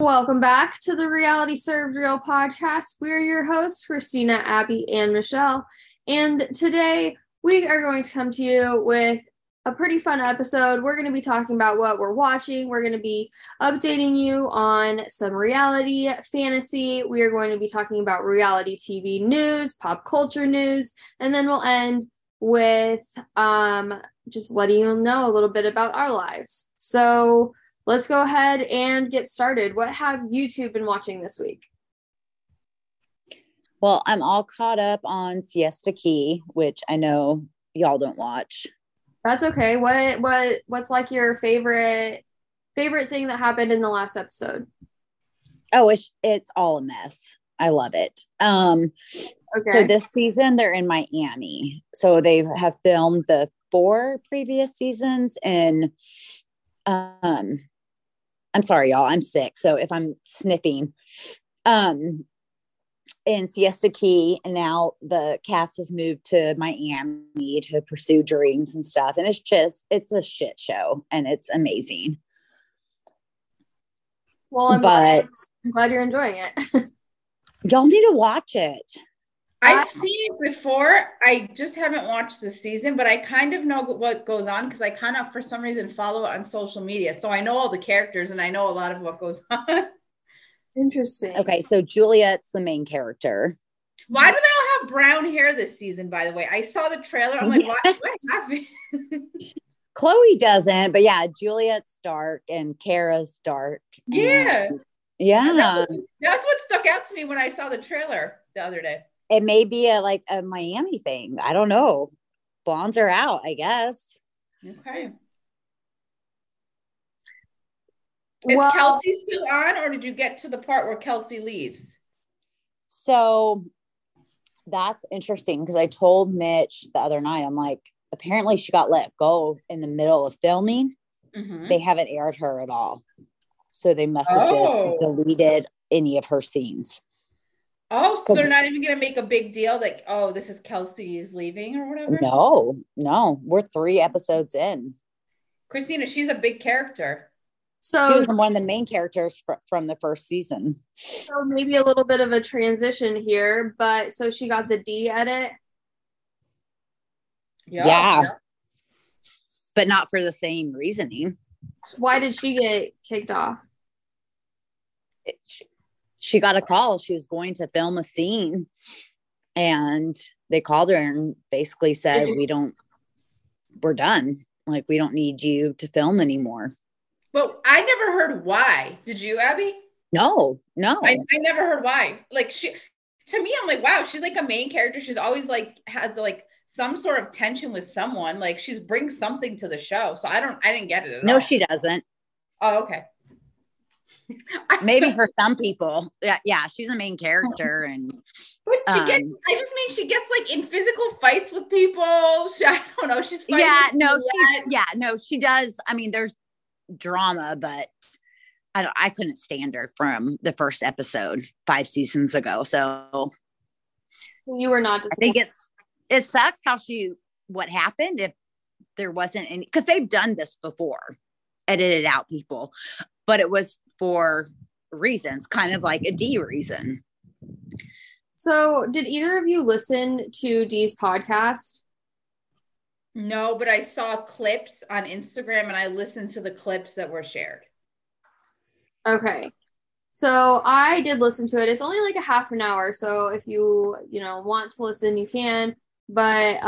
Welcome back to the Reality Served Real podcast. We're your hosts, Christina, Abby, and Michelle. And today we are going to come to you with a pretty fun episode. We're going to be talking about what we're watching. We're going to be updating you on some reality fantasy. We are going to be talking about reality TV news, pop culture news, and then we'll end with just letting you know a little bit about our lives. So let's go ahead and get started. What have you two been watching this week? Well, I'm all caught up on Siesta Key, which I know y'all don't watch. That's okay. What's like your favorite thing that happened in the last episode? Oh, it's all a mess. I love it. Okay. So this season they're in Miami. So they have filmed the 4 previous seasons and I'm sorry, y'all, I'm sick. So if I'm sniffing, in Siesta Key, and now the cast has moved to Miami to pursue dreams and stuff. And it's a shit show and it's amazing. Well, I'm glad you're enjoying it. Y'all need to watch it. I've seen it before. I just haven't watched the season, but I kind of know what goes on because I kind of, for some reason, follow it on social media. So I know all the characters and I know a lot of what goes on. Interesting. Okay. So Juliet's the main character. Why do they all have brown hair this season, by the way? I saw the trailer. I'm like, what happened? Chloe doesn't, but yeah, Juliet's dark and Kara's dark. Yeah. Yeah. That's what stuck out to me when I saw the trailer the other day. It may be a Miami thing. I don't know. Blondes are out, I guess. Okay. Is Kelsey still on, or did you get to the part where Kelsey leaves? So that's interesting because I told Mitch the other night, I'm like, apparently she got let go in the middle of filming. Mm-hmm. They haven't aired her at all. So they must have just deleted any of her scenes. Oh, so they're not even going to make a big deal like, oh, this is Kelsey's leaving or whatever? No. We're 3 episodes in. Christina, she's a big character. So she was one of the main characters from the first season. So maybe a little bit of a transition here, but so she got the D edit? Yeah. But not for the same reasoning. Why did she get kicked off? She got a call. She was going to film a scene and they called her and basically said, we're done. Like, we don't need you to film anymore. But I never heard why. Did you, Abby? No. I never heard why. Like to me, I'm like, wow, she's like a main character. She's always like, has like some sort of tension with someone. Like she's brings something to the show. So I didn't get it at all. No, she doesn't. Oh, okay. Maybe for some people, yeah, she's a main character, and but she gets. I just mean she gets like in physical fights with people. I don't know. She's fighting she does. I mean, there's drama, but I couldn't stand her from the first episode 5 seasons ago. So you were not. I think it sucks how what happened if there wasn't any because they've done this before, edited out people, but it was for reasons, kind of like a Dee reason. So did either of you listen to Dee's podcast? No, but I saw clips on Instagram and I listened to the clips that were shared. Okay. So I did listen to it. It's only like a half an hour. So if you want to listen, you can, but,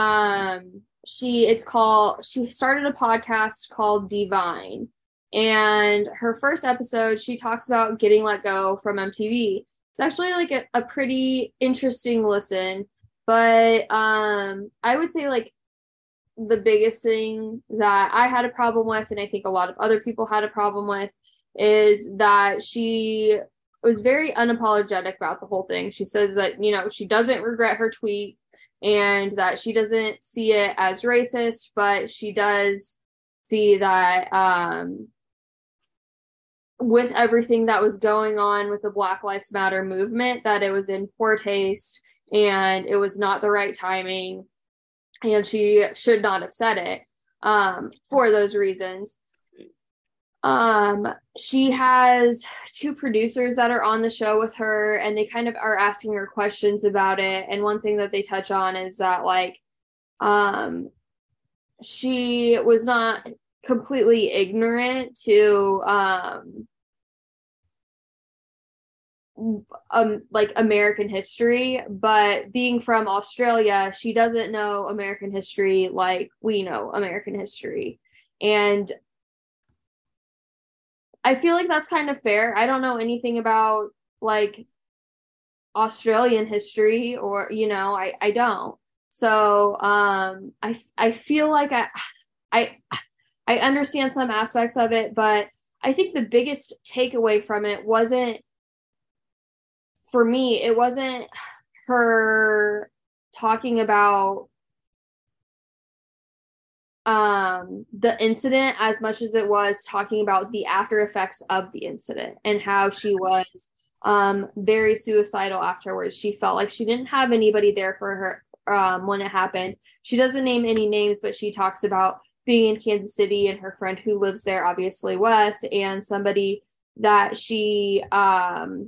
she started a podcast called Divine. And her first episode, she talks about getting let go from MTV. It's actually like a pretty interesting listen, but I would say like the biggest thing that I had a problem with, and I think a lot of other people had a problem with, is that she was very unapologetic about the whole thing. She says that, she doesn't regret her tweet and that she doesn't see it as racist, but she does see that with everything that was going on with the Black Lives Matter movement, that it was in poor taste and it was not the right timing and she should not have said it for those reasons. She has two producers that are on the show with her, and they kind of are asking her questions about it. And one thing that they touch on is that, like, she was not completely ignorant to, like, American history, but being from Australia, she doesn't know American history like we know American history. And I feel like that's kind of fair. I don't know anything about, like, Australian history, or, you know, I don't. So, I feel like I understand some aspects of it, but I think the biggest takeaway from it wasn't, for me, it wasn't her talking about the incident as much as it was talking about the after effects of the incident and how she was very suicidal afterwards. She felt like she didn't have anybody there for her when it happened. She doesn't name any names, but she talks about being in Kansas City and her friend who lives there, obviously Wes, and somebody that she fell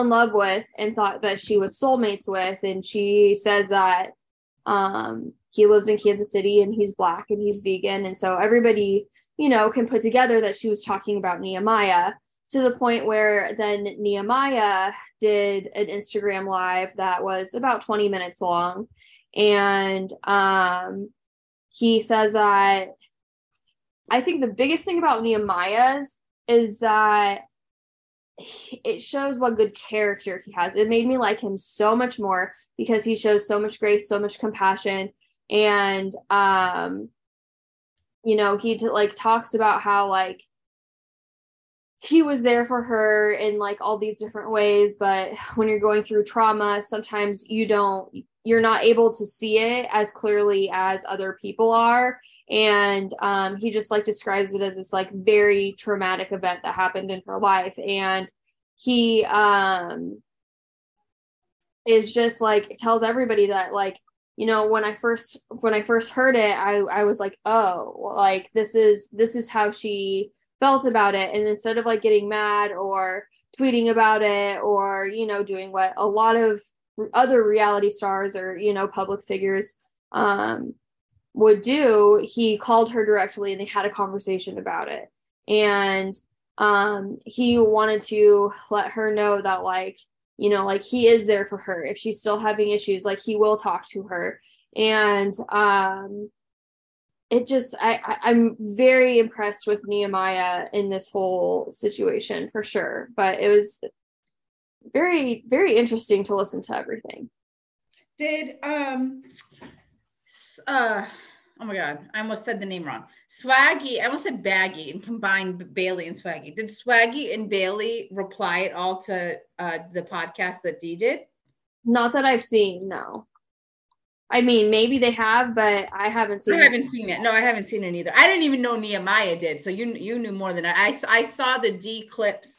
in love with and thought that she was soulmates with. And she says that he lives in Kansas City and he's black and he's vegan. And so everybody, you know, can put together that she was talking about Nehemiah, to the point where then Nehemiah did an Instagram live that was about 20 minutes long. And he says that, I think the biggest thing about Nehemiah's is that it shows what good character he has. It made me like him so much more because he shows so much grace, so much compassion. And, you know, he like talks about how, like, he was there for her in, like, all these different ways. But when you're going through trauma, sometimes you're not able to see it as clearly as other people are. And he just, like, describes it as this, like, very traumatic event that happened in her life. And he is just, like, tells everybody that, like, you know, when I first heard it, I was like, oh, like, this is how she felt about it. And instead of, like, getting mad or tweeting about it, or, you know, doing what a lot of other reality stars or, you know, public figures would do, he called her directly and they had a conversation about it. And he wanted to let her know that, like, you know, like, he is there for her. If she's still having issues, like, he will talk to her. And it just, I'm very impressed with Nehemiah in this whole situation for sure. But it was very, very interesting to listen to everything. Did, oh my God, I almost said the name wrong. Swaggy, I almost said Baggy and combined Bailey and Swaggy. Did Swaggy and Bailey reply at all to the podcast that Dee did? Not that I've seen, no. I mean, maybe they have, but I haven't seen it. I haven't seen it. No, I haven't seen it either. I didn't even know Nehemiah did, so you knew more than I saw the Dee clips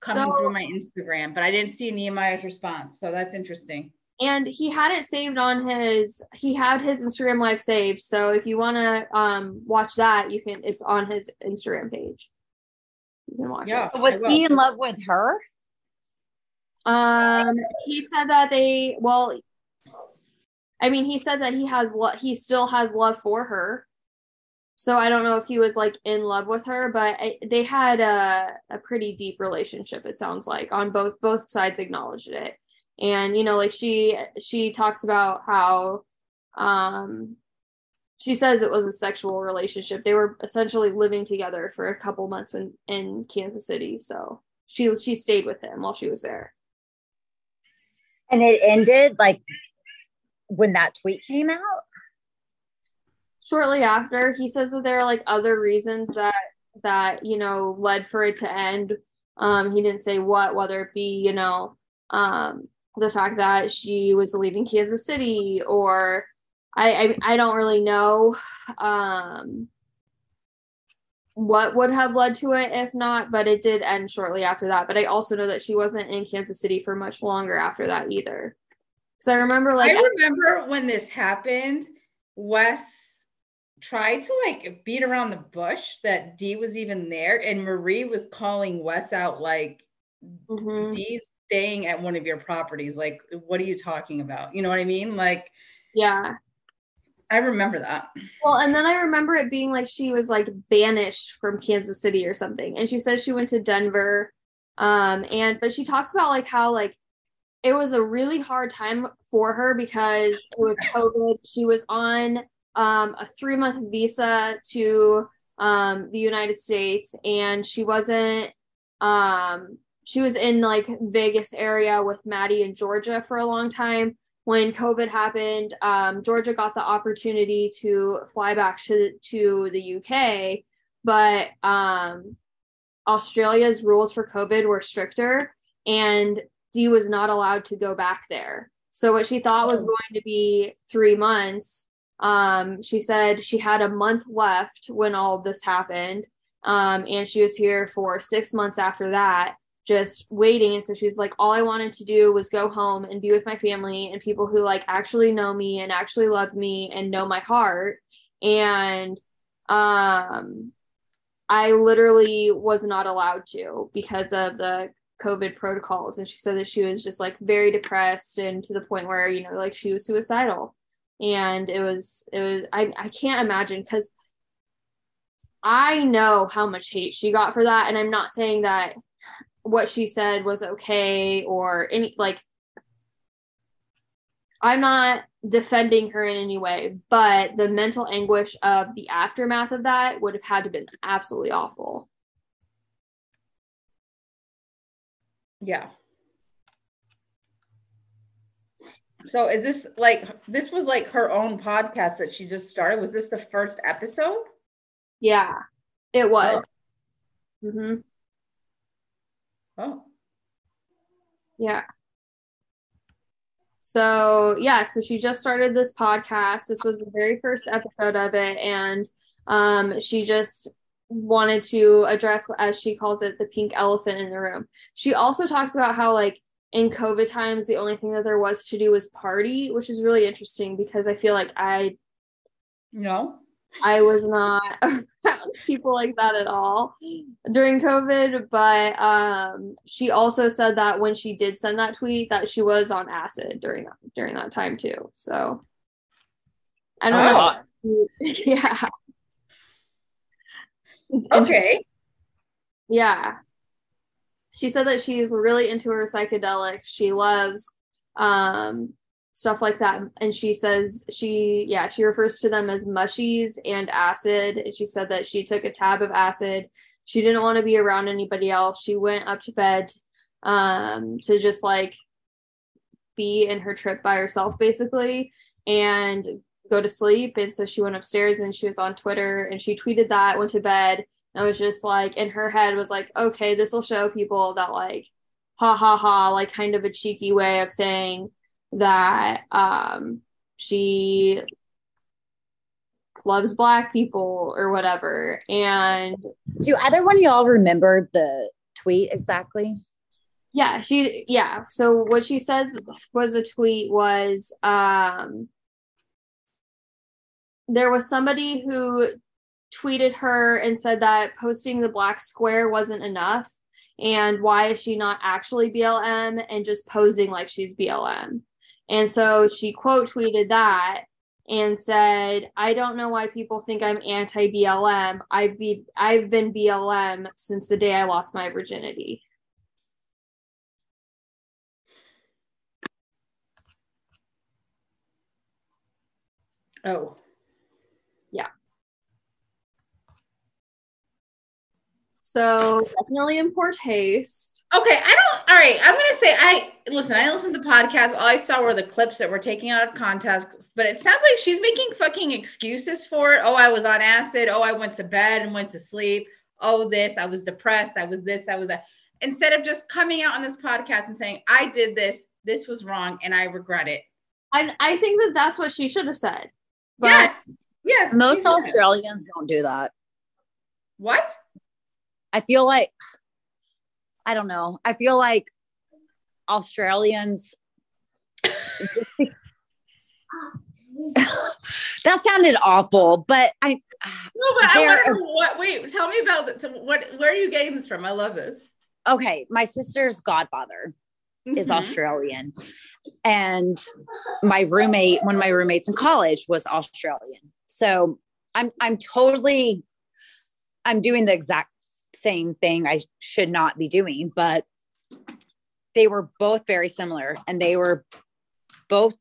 coming through my Instagram, but I didn't see Nehemiah's response, so that's interesting. And he had it saved on his Instagram live saved. So if you want to watch that, you can, it's on his Instagram page. You can watch it. Was he in love with her? He said that he said that he still has love for her. So I don't know if he was, like, in love with her, but they had a pretty deep relationship. It sounds like on both sides acknowledged it. And, you know, like, she talks about how she says it was a sexual relationship. They were essentially living together for a couple months in Kansas City. So she stayed with him while she was there. And it ended, like, when that tweet came out? Shortly after. He says that there are, like, other reasons that, you know, led for it to end. He didn't say what, whether it be, you know, the fact that she was leaving Kansas City, or I don't really know what would have led to it if not, but it did end shortly after that. But I also know that she wasn't in Kansas City for much longer after that either. Because I remember when this happened, Wes tried to like beat around the bush that Dee was even there, and Marie was calling Wes out like, mm-hmm. Dee's staying at one of your properties, like what are you talking about, you know what I mean? Like, yeah, I remember that. Well, and then I remember it being like she was like banished from Kansas City or something, and she says she went to Denver, but she talks about like how like it was a really hard time for her because it was COVID. She was on a 3-month visa to the United States, and she wasn't she was in like Vegas area with Maddie in Georgia for a long time. When COVID happened, Georgia got the opportunity to fly back to the UK, but Australia's rules for COVID were stricter, and Dee was not allowed to go back there. So what she thought was going to be 3 months, she said she had a month left when all this happened, and she was here for 6 months after that, just waiting. And so she's like, all I wanted to do was go home and be with my family and people who like actually know me and actually love me and know my heart. And I literally was not allowed to because of the COVID protocols. And she said that she was just like very depressed, and to the point where, you know, like she was suicidal. And it was, I can't imagine, because I know how much hate she got for that. And I'm not saying that what she said was okay or any, like, I'm not defending her in any way, but the mental anguish of the aftermath of that would have had to have been absolutely awful. Yeah. So is this like, this was like her own podcast that she just started? Was this the first episode? Yeah, it was. Oh. Mm-hmm. Oh. Yeah. So she just started this podcast. This was the very first episode of it. And she just wanted to address, as she calls it, the pink elephant in the room. She also talks about how, like, in COVID times, the only thing that there was to do was party, which is really interesting because I feel like I was not around people like that at all during COVID, but she also said that when she did send that tweet that she was on acid during that time too. So I don't know. Yeah. Okay. Yeah. She said that she's really into her psychedelics. She loves stuff like that, and she says she refers to them as mushies and acid, and she said that she took a tab of acid. She didn't want to be around anybody else. She went up to bed to just like be in her trip by herself basically and go to sleep. And so she went upstairs and she was on Twitter, and she tweeted that, went to bed, and was just like, in her head was like, okay, this will show people that, like, ha ha ha, like kind of a cheeky way of saying that she loves black people or whatever. And do either one of y'all remember the tweet exactly? Yeah. So what she says was, a tweet was, there was somebody who tweeted her and said that posting the black square wasn't enough, and why is she not actually BLM and just posing like she's BLM? And so she quote tweeted that and said, I don't know why people think I'm anti-BLM. I've been BLM since the day I lost my virginity. Oh. Yeah. So definitely in poor taste. Okay, all right, I'm going to say, I didn't listen to the podcast. All I saw were the clips that were taken out of context, but it sounds like she's making fucking excuses for it. Oh, I was on acid. Oh, I went to bed and went to sleep. Oh, this, I was depressed. I was this, I was that. Instead of just coming out on this podcast and saying, I did this, this was wrong, and I regret it. I think that that's what she should have said. But yes. Most Australians don't do that. What? I feel like... I don't know. I feel like Australians. That sounded awful, but wait, tell me about that. So where are you getting this from? I love this. Okay. My sister's godfather is Australian. And my roommate, one of my roommates in college was Australian. So I'm doing the exact same thing I should not be doing, but they were both very similar, and they were both,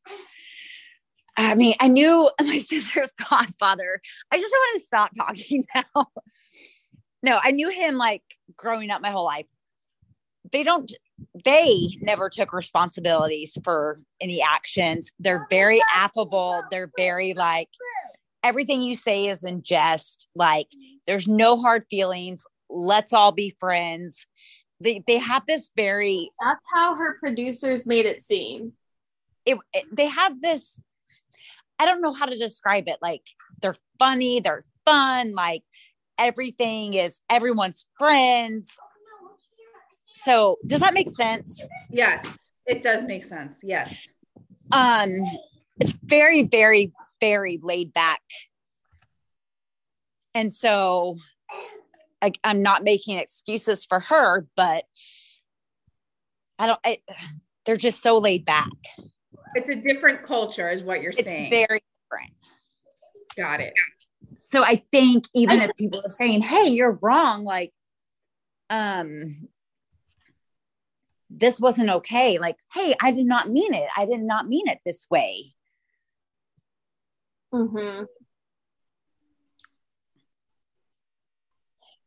I mean, I knew my sister's godfather. I just want to stop talking now. No, I knew him like growing up my whole life. They never took responsibilities for any actions. They're very affable. They're very like, everything you say is in jest. Like, there's no hard feelings. Let's all be friends. They have this very... That's how her producers made it seem. They have this... I don't know how to describe it. Like, they're funny. They're fun. Like, everything is everyone's friends. So does that make sense? Yes, it does make sense. Yes. It's very, very, very laid back. And so I'm not making excuses for her, but they're just so laid back. It's a different culture is what you're saying. It's very different. Got it. So I think even if people are saying, hey, you're wrong, like, this wasn't okay. Like, hey, I did not mean it. I did not mean it this way. Mm-hmm.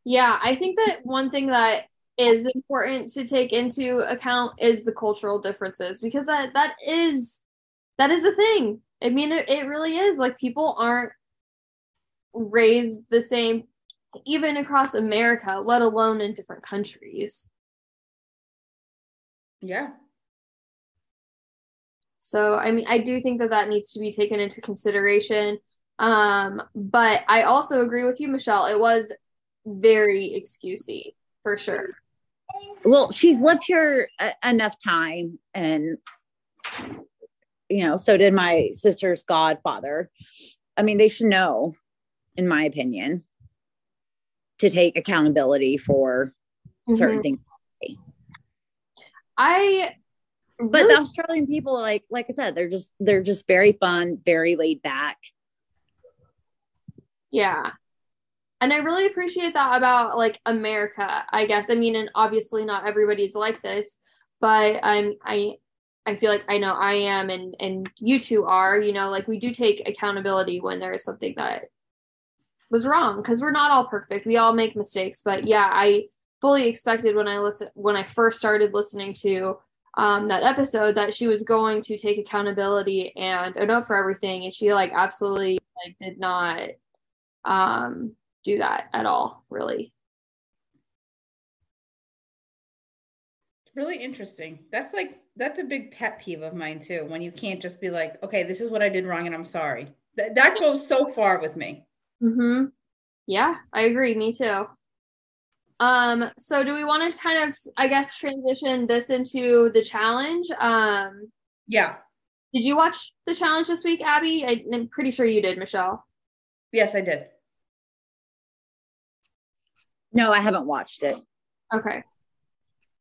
Yeah, I think that one thing that is important to take into account is the cultural differences, because that is a thing. I mean, it really is. Like, people aren't raised the same, even across America, let alone in different countries. Yeah. So, I mean, I do think that needs to be taken into consideration. But I also agree with you, Michelle. It was very excusey, for sure. Well, she's lived here enough time, and, you know, so did my sister's godfather. I mean, they should know, in my opinion, to take accountability for certain things. But the Australian people, like I said, they're just very fun, very laid back. Yeah. And I really appreciate that about like America, I guess. I mean, and obviously not everybody's like this, but I feel like I know I am, and you two are, you know, like, we do take accountability when there is something that was wrong, because we're not all perfect. We all make mistakes, but yeah, I fully expected when I first started listening to that episode that she was going to take accountability and own up for everything, and she like absolutely like did not do that at all. Really, it's really interesting. That's a big pet peeve of mine too. When you can't just be like, okay, this is what I did wrong, and I'm sorry. That goes so far with me. Mm-hmm. Yeah, I agree. Me too. So do we want to kind of, I guess, transition this into the challenge? Yeah. Did you watch the challenge this week, Abby? I'm pretty sure you did, Michelle. Yes, I did. No, I haven't watched it. Okay.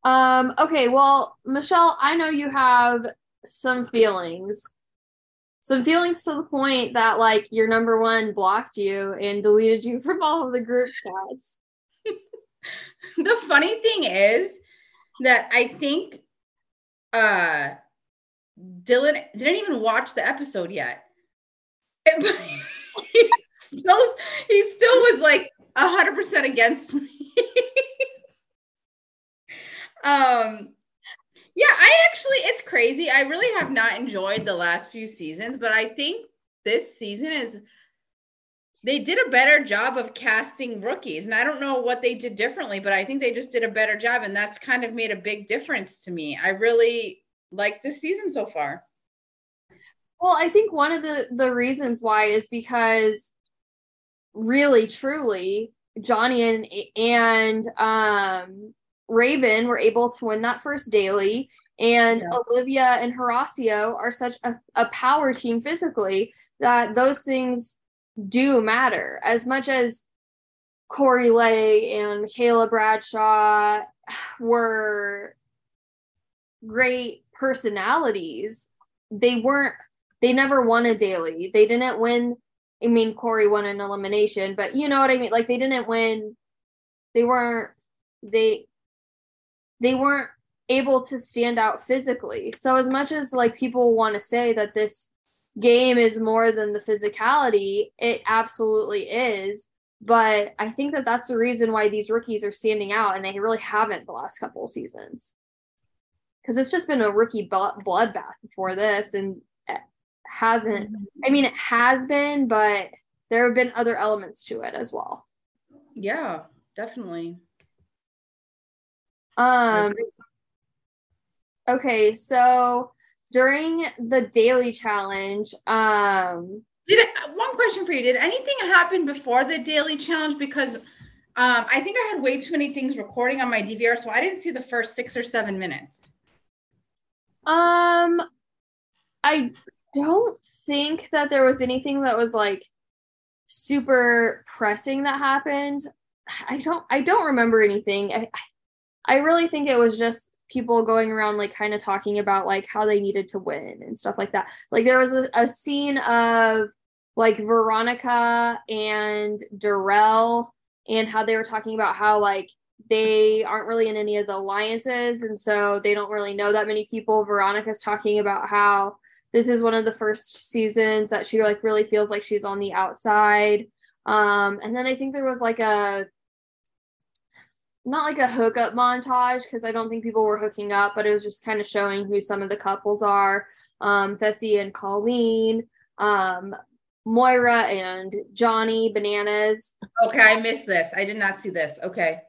Okay. Well, Michelle, I know you have some feelings to the point that like your number one blocked you and deleted you from all of the group chats. The funny thing is that I think Dylan didn't even watch the episode yet. He still was like 100% against me. Yeah, it's crazy. I really have not enjoyed the last few seasons, but I think this season they did a better job of casting rookies, and I don't know what they did differently, but I think they just did a better job, and that's kind of made a big difference to me. I really like this season so far. Well, I think one of the reasons why is because really, truly, Johnny and Raven were able to win that first daily, And Olivia and Horacio are such a power team physically that those things do matter. As much as Corey Lay and Michaela Bradshaw were great personalities, they never won a daily. They didn't win. I mean, Corey won an elimination, but you know what I mean? Like, they didn't win. They weren't able to stand out physically. So as much as like people want to say that this game is more than the physicality, it absolutely is. But I think that that's the reason why these rookies are standing out, and they really haven't the last couple of seasons. Because it's just been a rookie bloodbath before this, and it hasn't. I mean, it has been, but there have been other elements to it as well. Yeah, definitely. Okay, so during the daily challenge, one question for you. Did anything happen before the daily challenge? Because I think I had way too many things recording on my DVR, so I didn't see the first 6 or 7 minutes. I don't think that there was anything that was like super pressing that happened. I don't remember anything. I really think it was just people going around, like, kind of talking about like how they needed to win and stuff like that. Like, there was a scene of like Veronica and Darrell, and how they were talking about how like they aren't really in any of the alliances, and so they don't really know that many people. Veronica's talking about how this is one of the first seasons that she like really feels like she's on the outside. And then I think there was like not like a hookup montage, because I don't think people were hooking up, but it was just kind of showing who some of the couples are. Fessy and Colleen, Moira and Johnny Bananas. Okay, I missed this. I did not see this. Okay.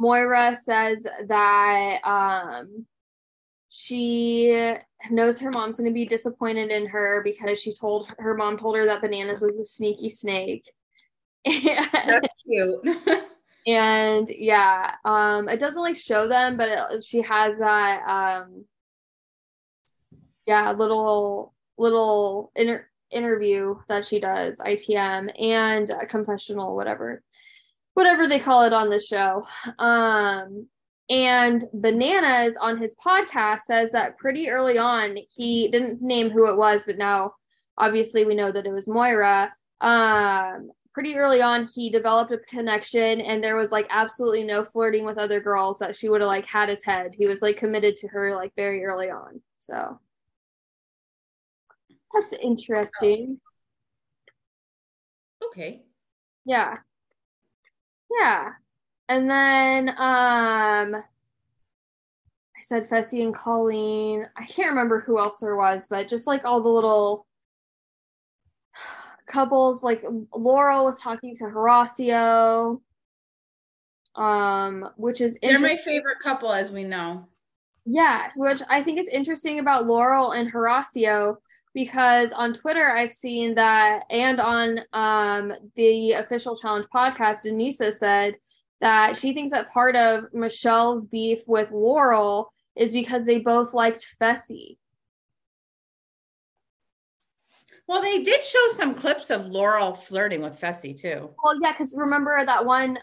Moira says that she knows her mom's going to be disappointed in her because her mom told her that Bananas was a sneaky snake. That's cute. And yeah, it doesn't like show them, but she has that, little interview that she does, ITM and confessional, whatever they call it on the show. And Bananas on his podcast says that pretty early on, he didn't name who it was, but now obviously we know that it was Moira. Pretty early on, he developed a connection, and there was like absolutely no flirting with other girls that she would have like had his head. He was like committed to her like very early on. So that's interesting. Okay. Yeah. Yeah. And then I said Fessy and Colleen. I can't remember who else there was, but just like all the little couples, like Laurel was talking to Horacio, which is they're my favorite couple, as we know. Yes, which I think is interesting about Laurel and Horacio, because on Twitter I've seen that, and on the Official Challenge podcast, Anissa said that she thinks that part of Michelle's beef with Laurel is because they both liked Fessy. Well, they did show some clips of Laurel flirting with Fessy too. Well, yeah, because remember that one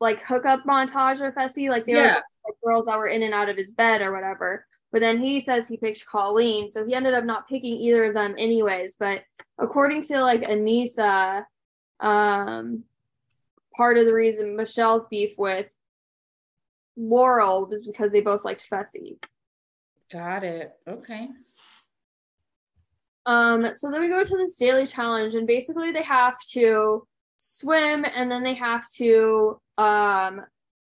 like hookup montage of Fessy? Like, they were like girls that were in and out of his bed or whatever. But then he says he picked Colleen, so he ended up not picking either of them anyways. But according to like Anissa, part of the reason Michelle's beef with Laurel was because they both liked Fessy. Got it. Okay. So then we go to this daily challenge, and basically they have to swim, and then they have to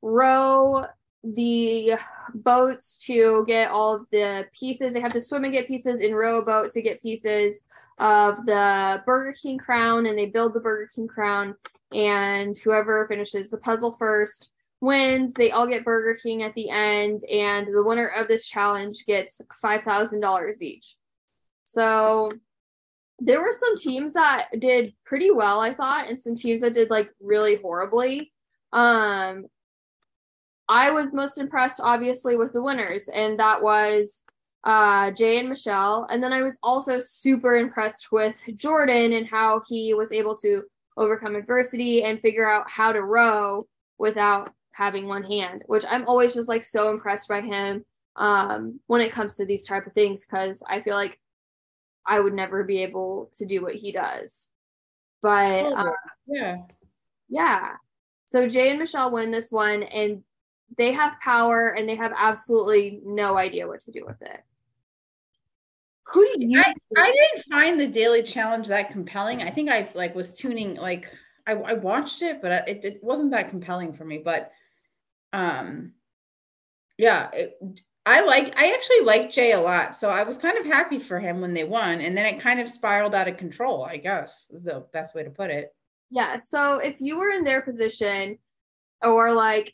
row the boats to get all of the pieces. They have to swim and get pieces, and row a boat to get pieces of the Burger King crown, and they build the Burger King crown, and whoever finishes the puzzle first wins. They all get Burger King at the end, and the winner of this challenge gets $5,000 each. So there were some teams that did pretty well, I thought, and some teams that did like really horribly. I was most impressed, obviously, with the winners, and that was Jay and Michelle. And then I was also super impressed with Jordan and how he was able to overcome adversity and figure out how to row without having one hand, which I'm always just like so impressed by him when it comes to these type of things, because I feel like I would never be able to do what he does. But yeah. So Jay and Michelle win this one, and they have power, and they have absolutely no idea what to do with it. Who do you? I didn't find the daily challenge that compelling. I think I like was tuning, like I watched it, but it wasn't that compelling for me. But I actually like Jay a lot, so I was kind of happy for him when they won, and then it kind of spiraled out of control, I guess, is the best way to put it. Yeah. So if you were in their position, or like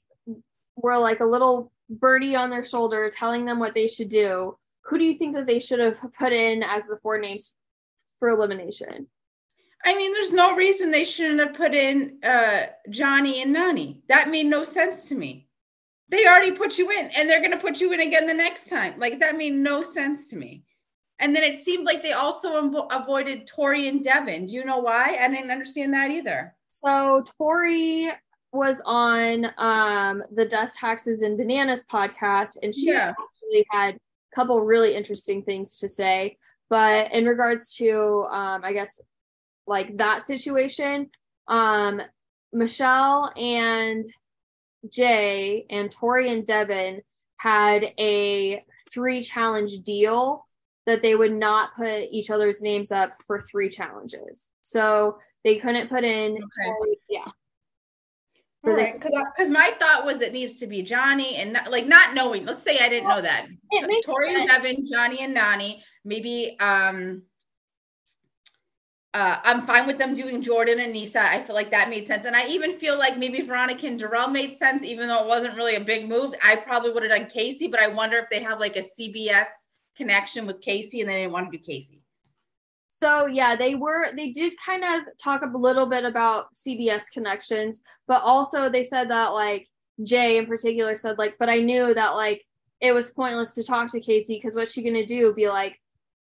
were like a little birdie on their shoulder telling them what they should do, who do you think that they should have put in as the four names for elimination? I mean, there's no reason they shouldn't have put in Johnny and Nani. That made no sense to me. They already put you in, and they're going to put you in again the next time. Like, that made no sense to me. And then it seemed like they also avoided Tori and Devin. Do you know why? I didn't understand that either. So Tori was on the Death, Taxes, and Bananas podcast, and she actually had a couple really interesting things to say. But in regards to, I guess, like that situation, Michelle and Jay and Tori and Devin had a 3 challenge deal that they would not put each other's names up for 3 challenges. So they couldn't put in. Okay. Yeah. So because my thought was it needs to be Johnny and not knowing. Let's say I didn't know that. It makes Tori sense. And Devin, Johnny and Nani, maybe, I'm fine with them doing Jordan and Anissa. I feel like that made sense. And I even feel like maybe Veronica and Darrell made sense, even though it wasn't really a big move. I probably would have done Casey, but I wonder if they have like a CBS connection with Casey and they didn't want to do Casey. So yeah, they did kind of talk a little bit about CBS connections, but also they said that like Jay in particular said like, but I knew that like it was pointless to talk to Casey because what's she going to do? Be like,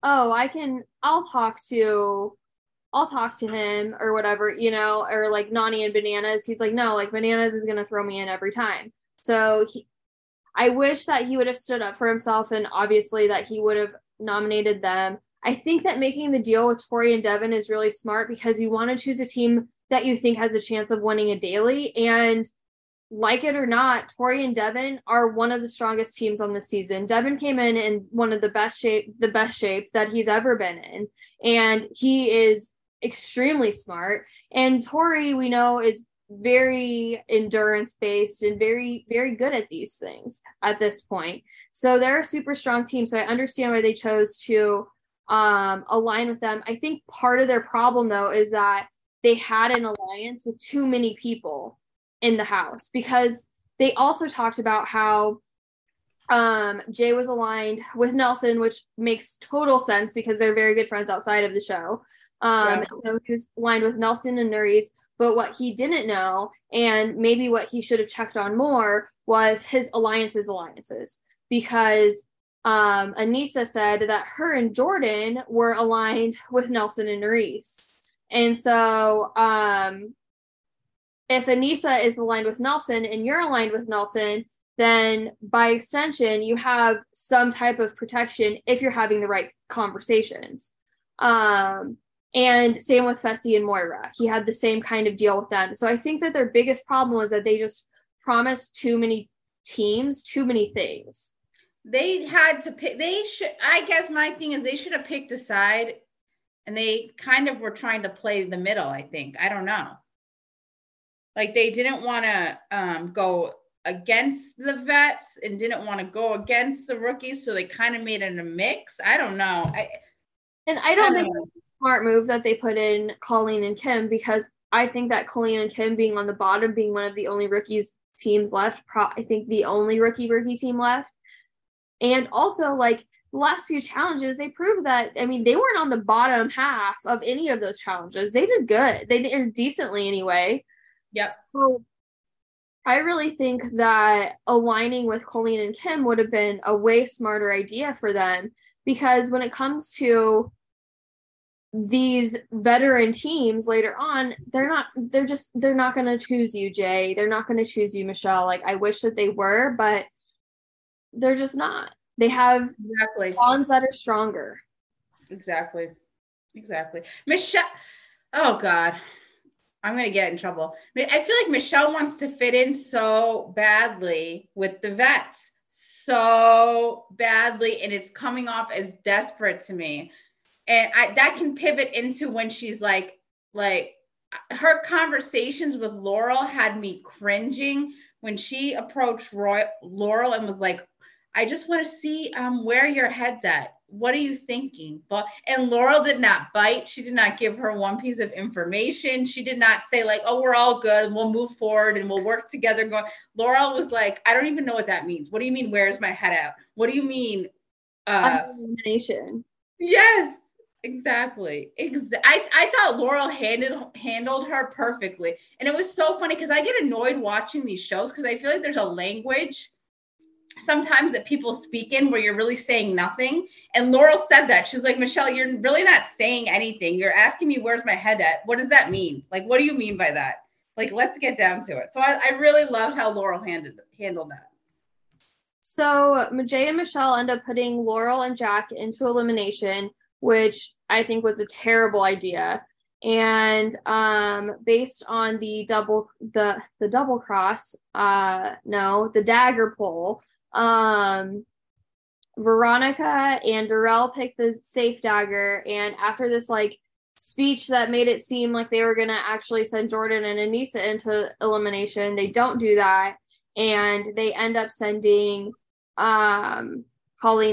oh, I'll talk to him or whatever, you know, or like Nani and Bananas. He's like, no, like Bananas is going to throw me in every time. So I wish that he would have stood up for himself and obviously that he would have nominated them. I think that making the deal with Tori and Devin is really smart because you want to choose a team that you think has a chance of winning a daily. And like it or not, Tori and Devin are one of the strongest teams on this season. Devin came in one of the best shape that he's ever been in. And he is extremely smart. And Tori, we know, is very endurance based and very, very good at these things at this point. So they're a super strong team. So I understand why they chose to align with them. I think part of their problem though, is that they had an alliance with too many people in the house, because they also talked about how Jay was aligned with Nelson, which makes total sense because they're very good friends outside of the show. So he was aligned with Nelson and Nuri's, but what he didn't know, and maybe what he should have checked on more, was his alliances, because Anissa said that her and Jordan were aligned with Nelson and Nuri's. And so if Anissa is aligned with Nelson and you're aligned with Nelson, then by extension, you have some type of protection if you're having the right conversations. And same with Fessy and Moira. He had the same kind of deal with them. So I think that their biggest problem was that they just promised too many teams, too many things. They had to pick, I guess my thing is they should have picked a side, and they kind of were trying to play the middle, I think. I don't know. Like they didn't want to go against the vets and didn't want to go against the rookies. So they kind of made it a mix. I don't know. I don't think it's a smart move that they put in Colleen and Kim, because I think that Colleen and Kim being on the bottom, being one of the only rookies teams left, I think the only rookie team left. And also like the last few challenges, they proved that, I mean, they weren't on the bottom half of any of those challenges. They did good. They did decently anyway. Yep. So I really think that aligning with Colleen and Kim would have been a way smarter idea for them, because when it comes to these veteran teams later on, they're not going to choose you, Jay. They're not going to choose you, Michelle. Like, I wish that they were, but they're just not. They have bonds that are stronger. Exactly. Michelle. Oh God, I'm going to get in trouble. I feel like Michelle wants to fit in so badly with the vets and it's coming off as desperate to me. And that can pivot into when she's like her conversations with Laurel had me cringing when she approached Laurel and was like, I just want to see where your head's at. What are you thinking? But, and Laurel did not bite. She did not give her one piece of information. She did not say like, oh, we're all good. We'll move forward and we'll work together. Laurel was like, I don't even know what that means. What do you mean? Where's my head at? What do you mean? Yes. Exactly. I thought Laurel handled her perfectly. And it was so funny because I get annoyed watching these shows because I feel like there's a language sometimes that people speak in where you're really saying nothing. And Laurel said that. She's like, Michelle, you're really not saying anything. You're asking me where's my head at. What does that mean? Like, what do you mean by that? Like, let's get down to it. So I really loved how Laurel handled that. So Jay and Michelle end up putting Laurel and Jack into elimination, which I think was a terrible idea. And based on the dagger pull, Veronica and Darrell picked the safe dagger. And after this like speech that made it seem like they were going to actually send Jordan and Anissa into elimination, they don't do that. And they end up sending Colleen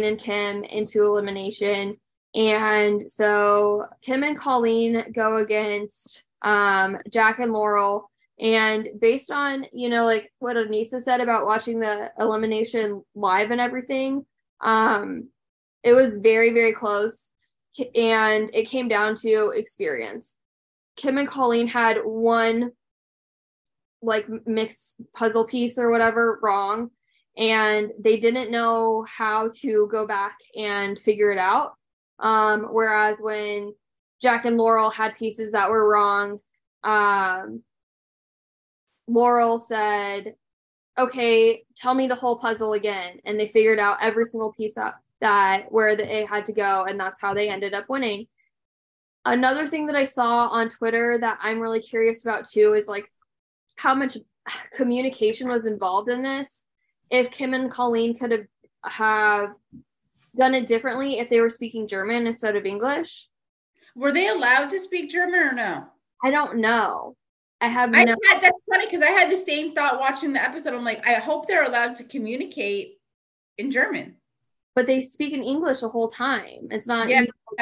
and Kim into elimination. And so Kim and Colleen go against Jack and Laurel. And based on, like what Anissa said about watching the elimination live and everything, it was very, very close. And it came down to experience. Kim and Colleen had one like mixed puzzle piece or whatever wrong. And they didn't know how to go back and figure it out. Whereas when Jack and Laurel had pieces that were wrong, Laurel said, okay, tell me the whole puzzle again. And they figured out every single piece where it had to go. And that's how they ended up winning. Another thing that I saw on Twitter that I'm really curious about too, is like how much communication was involved in this. If Kim and Colleen could have done it differently if they were speaking German instead of English. Were they allowed to speak German or no? I don't know. That's funny because I had the same thought watching the episode. I'm like, I hope they're allowed to communicate in German. But they speak in English the whole time. It's not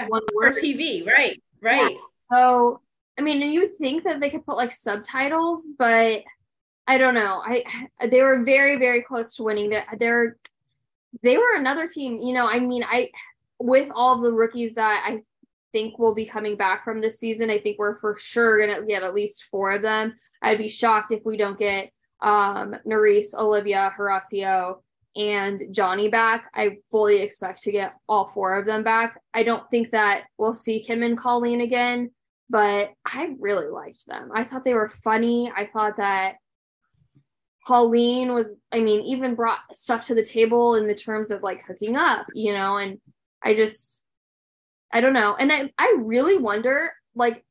one word. For TV, right. Yeah. So, I mean, and you would think that they could put like subtitles, but I don't know. They were very, very close to winning. They were another team, with all the rookies that I think will be coming back from this season, I think we're for sure going to get at least four of them. I'd be shocked if we don't get Nerys, Olivia, Horacio, and Johnny back. I fully expect to get all four of them back. I don't think that we'll see Kim and Colleen again, but I really liked them. I thought they were funny. I thought that Colleen even brought stuff to the table in the terms of like hooking up, and I don't know. And I really wonder like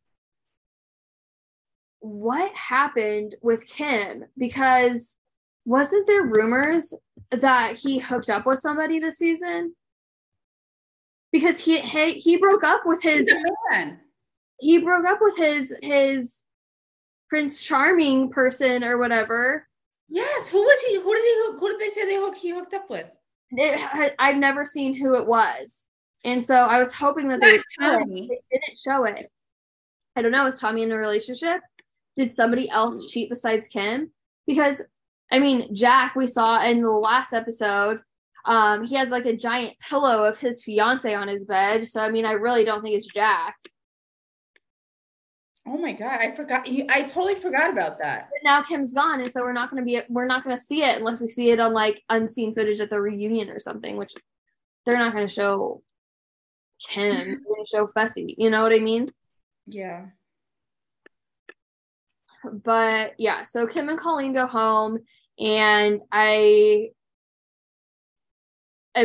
what happened with Kim, because wasn't there rumors that he hooked up with somebody this season? Because he broke up with his man. He broke up with his Prince Charming person or whatever. Yes, who was he? Who did they say he hooked up with? I've never seen who it was, and so I was hoping that they would tell me. They didn't show it. I don't know. Is Tommy in a relationship? Did somebody else cheat besides Kim? Because Jack, we saw in the last episode, he has like a giant pillow of his fiance on his bed. So I really don't think it's Jack. Oh my God, I forgot. I totally forgot about that. But now Kim's gone, and so we're not going to see it unless we see it on like unseen footage at the reunion or something, which they're not going to show Kim. They're going to show Fessy. You know what I mean? Yeah. But yeah, so Kim and Colleen go home, and I'm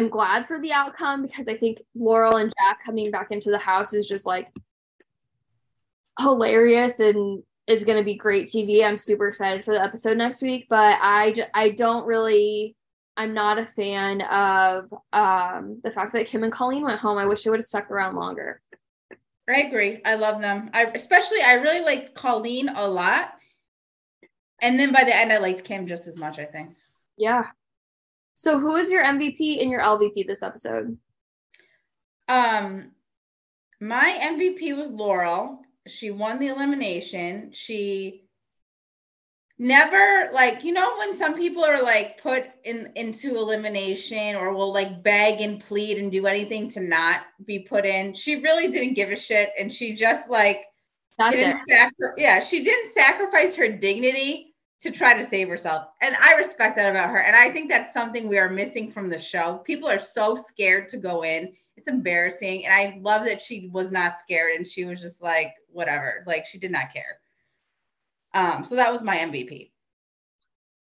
glad for the outcome because I think Laurel and Jack coming back into the house is just like hilarious and is going to be great TV. I'm super excited for the episode next week, but I'm not a fan of the fact that Kim and Colleen went home. I wish they would have stuck around longer. I agree. I love them. I really like Colleen a lot. And then by the end, I liked Kim just as much, I think. Yeah. So who is your MVP and your LVP this episode? My MVP was Laurel. She won the elimination. She never, like, you know, when some people are like put into elimination or will like beg and plead and do anything to not be put in. She really didn't give a shit. And she just like, she didn't sacrifice her dignity to try to save herself. And I respect that about her. And I think that's something we are missing from the show. People are so scared to go in. It's embarrassing. And I love that she was not scared and she was just like, whatever, like she did not care. So that was my MVP.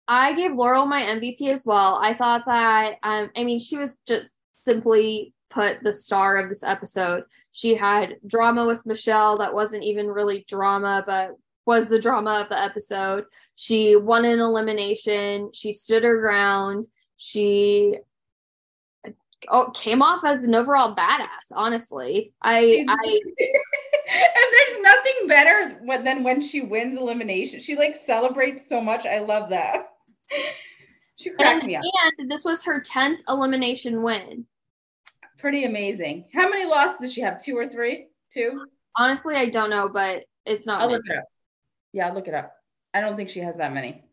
I gave Laurel my MVP as well. I thought that, she was just simply put the star of this episode. She had drama with Michelle that wasn't even really drama, but was the drama of the episode. She won an elimination. She stood her ground. She came off as an overall badass, honestly. And there's nothing better than when she wins elimination. She like celebrates so much. I love that. She cracked me up. And this was her 10th elimination win. Pretty amazing. How many losses does she have? 2 or 3? 2? Honestly, I don't know, but it's not. I'll look it up. Yeah, look it up. I don't think she has that many.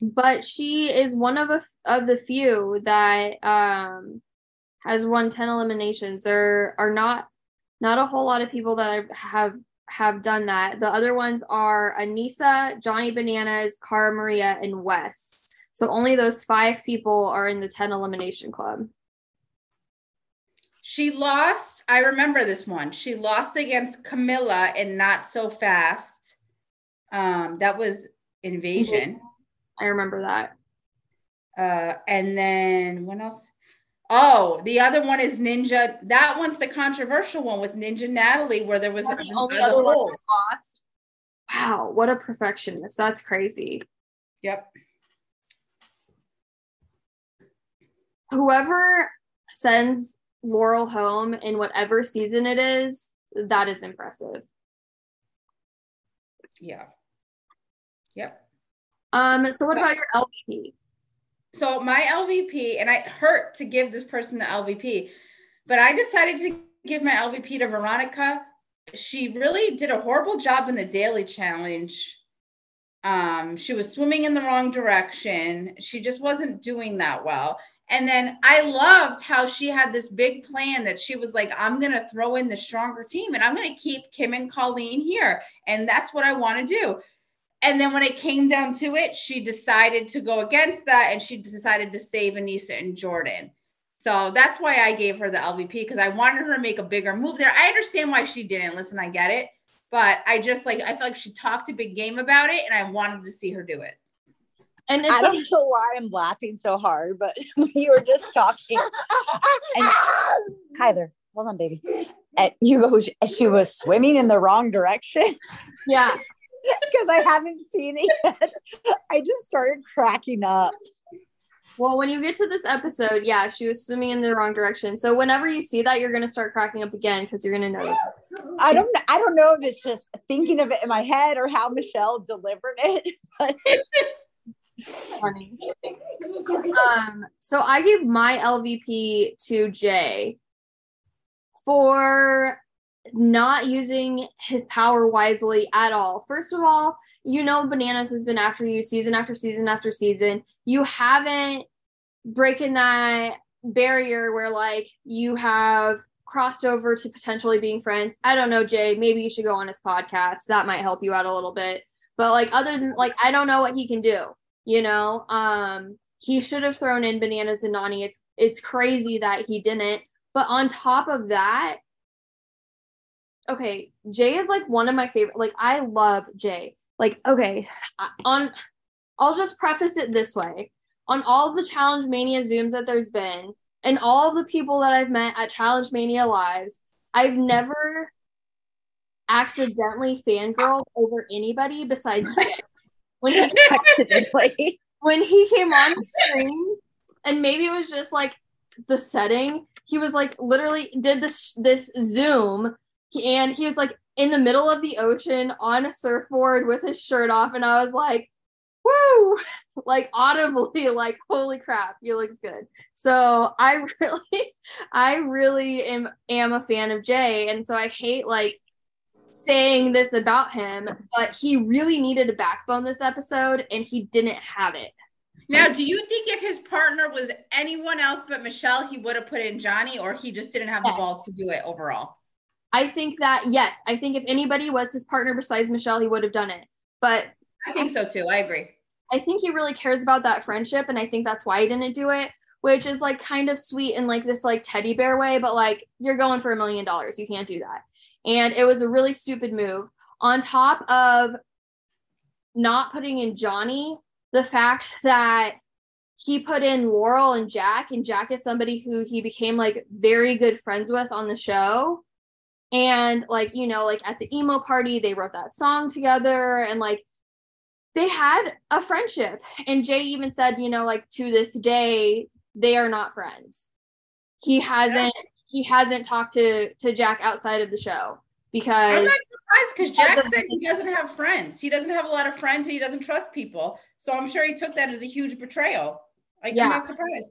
But she is one of the few that has won 10 eliminations. There are not a whole lot of people that have done that. The other ones are Anissa, Johnny Bananas, Cara Maria, and Wes. So only those 5 people are in the 10 elimination club. She lost. I remember this one. She lost against Camilla and Not So Fast. That was Invasion. I remember that. And then when else? Oh, the other one is Ninja. That one's the controversial one with Ninja Natalie, where there was the only other one lost. Wow, what a perfectionist. That's crazy. Yep. Whoever sends Laurel home in whatever season it is, that is impressive. Yeah. Yep. So what about your LVP? So my LVP, and I hurt to give this person the LVP, but I decided to give my LVP to Veronica. She really did a horrible job in the daily challenge. She was swimming in the wrong direction. She just wasn't doing that well. And then I loved how she had this big plan that she was like, I'm going to throw in the stronger team and I'm going to keep Kim and Colleen here. And that's what I want to do. And then when it came down to it, she decided to go against that, and she decided to save Anissa and Jordan. So that's why I gave her the LVP, because I wanted her to make a bigger move there. I understand why she didn't. Listen, I get it. But I feel like she talked a big game about it, and I wanted to see her do it. And I don't know why I'm laughing so hard, but you were just talking. And Kyler, hold on, baby. And you go, she was swimming in the wrong direction. Yeah. Because I haven't seen it yet. I just started cracking up. Well, when you get to this episode, yeah, she was swimming in the wrong direction. So whenever you see that, you're going to start cracking up again because you're going to notice. I don't know if it's just thinking of it in my head or how Michelle delivered it. But funny. So I gave my LVP to Jay for not using his power wisely at all. First of all, you know, Bananas has been after you season after season after season. You haven't broken that barrier where like you have crossed over to potentially being friends. I don't know, Jay, maybe you should go on his podcast. That might help you out a little bit. But like, other than like, I don't know what he can do, you know? He should have thrown in Bananas and Nani. It's crazy that he didn't. But on top of that, okay, Jay is like one of my favorite, like I love Jay. Like, okay, I'll just preface it this way. On all of the Challenge Mania Zooms that there's been, and all of the people that I've met at Challenge Mania Lives, I've never accidentally fangirled over anybody besides Jay. When he came on the screen, and maybe it was just like the setting, he was like literally did this Zoom, and he was like in the middle of the ocean on a surfboard with his shirt off, and I was like, woo, like audibly, like, holy crap, you looks good. So I really am a fan of Jay, and so I hate like saying this about him, but he really needed a backbone this episode, and he didn't have it. Now, do you think if his partner was anyone else but Michelle, he would have put in Johnny, or he just didn't have the balls to do it overall? I think that, yes. I think if anybody was his partner besides Michelle, he would have done it. But I think so too. I agree. I think he really cares about that friendship, and I think that's why he didn't do it, which is like kind of sweet in like this like teddy bear way, but like you're going for $1 million. You can't do that. And it was a really stupid move. On top of not putting in Johnny, the fact that he put in Laurel and Jack is somebody who he became like very good friends with on the show. And like, you know, like at the emo party, they wrote that song together, and like they had a friendship. And Jay even said, you know, like to this day, they are not friends. He hasn't talked to Jack outside of the show, because I'm not surprised, because Jack said he doesn't have friends. He doesn't have a lot of friends, and he doesn't trust people. So I'm sure he took that as a huge betrayal. Like, yeah. I'm not surprised.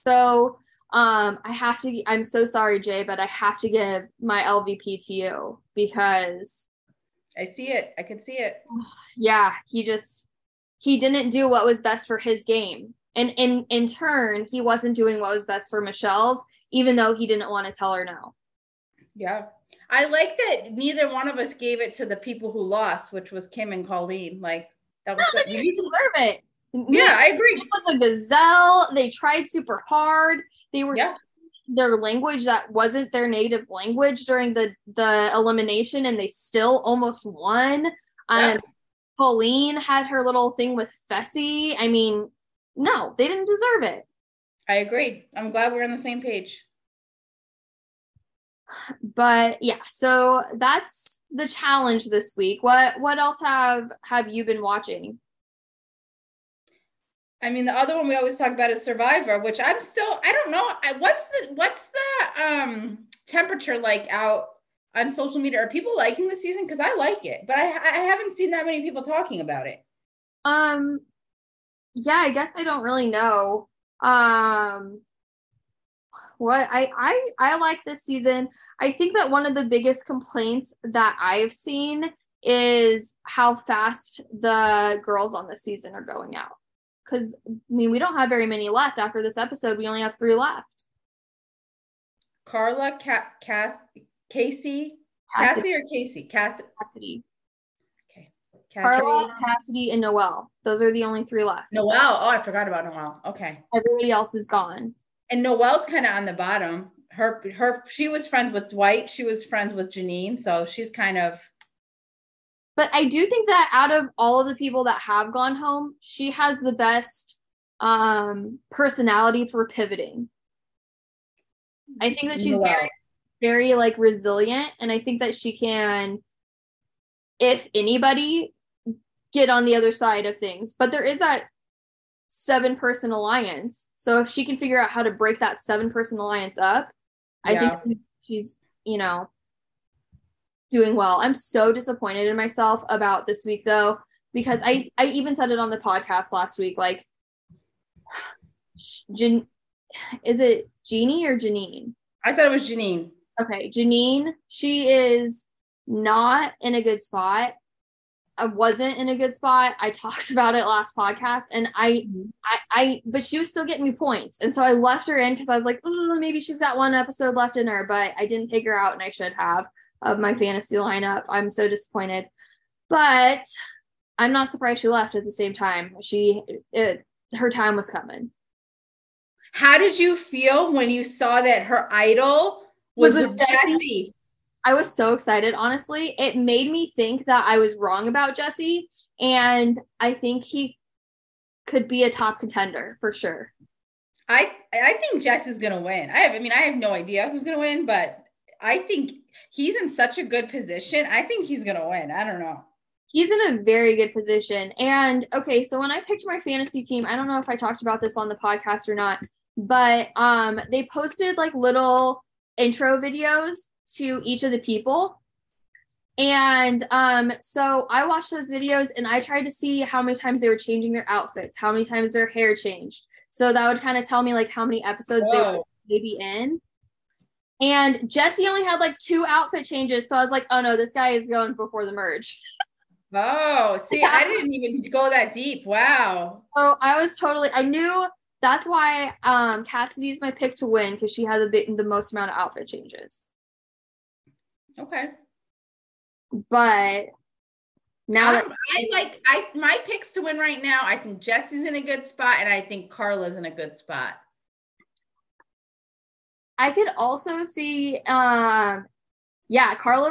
So I'm so sorry, Jay, but I have to give my LVP to you, because I see it. I could see it. Yeah. He didn't do what was best for his game. And in turn, he wasn't doing what was best for Michelle's, even though he didn't want to tell her no. Yeah. I like that neither one of us gave it to the people who lost, which was Kim and Colleen. Like, that was good. You deserve it. Yeah, I agree. It was a gazelle. They tried super hard. They were speaking their language that wasn't their native language during the elimination, and they still almost won. Yeah. Colleen had her little thing with Fessy. I mean, no, they didn't deserve it. I agree. I'm glad we're on the same page. But yeah, so that's the challenge this week. What else have you been watching? I mean, the other one we always talk about is Survivor, which I'm still, I don't know. What's the temperature like out on social media? Are people liking the season? Because I like it, but I haven't seen that many people talking about it. Yeah, I guess I don't really know. I like this season. I think that one of the biggest complaints that I've seen is how fast the girls on this season are going out. Because, I mean, we don't have very many left after this episode. We only have 3 left. Carla, Cassidy. Okay. Carla, Cassidy, and Noelle. Those are the only 3 left. Noelle. Oh, I forgot about Noelle. Okay. Everybody else is gone. And Noelle's kind of on the bottom. She was friends with Dwight. She was friends with Janine. So she's kind of. But I do think that out of all of the people that have gone home, she has the best personality for pivoting. I think that she's very, very like resilient. And I think that she can, if anybody, get on the other side of things. But there is that 7-person alliance. So if she can figure out how to break that 7-person alliance up, I think she's, you know, doing well. I'm so disappointed in myself about this week though, because I even said it on the podcast last week, like, is it Jeannie or Janine? I thought it was Janine. Okay, Janine, she is not in a good spot. I wasn't in a good spot. I talked about it last podcast, and but she was still getting me points. And so I left her in because I was like, maybe she's got one episode left in her, but I didn't take her out, and I should have, of my fantasy lineup. I'm so disappointed, but I'm not surprised she left at the same time. Her time was coming. How did you feel when you saw that her idol was with Jesse? I was so excited, honestly. It made me think that I was wrong about Jesse, and I think he could be a top contender for sure. I think Jess is going to win. I have no idea who's going to win, but I think he's in such a good position. I think he's going to win. I don't know. He's in a very good position. And okay, so when I picked my fantasy team, I don't know if I talked about this on the podcast or not, but they posted like little intro videos to each of the people. And so I watched those videos, and I tried to see how many times they were changing their outfits, how many times their hair changed. So that would kind of tell me like how many episodes they were maybe in. And Jesse only had like 2 outfit changes. So I was like, oh no, this guy is going before the merge. Oh, see, yeah. I didn't even go that deep. Wow. Oh, I knew that's why Cassidy's my pick to win, because she had the most amount of outfit changes. Okay. But now my picks to win right now, I think Jesse's in a good spot, and I think Carla's in a good spot. I could also see, Carla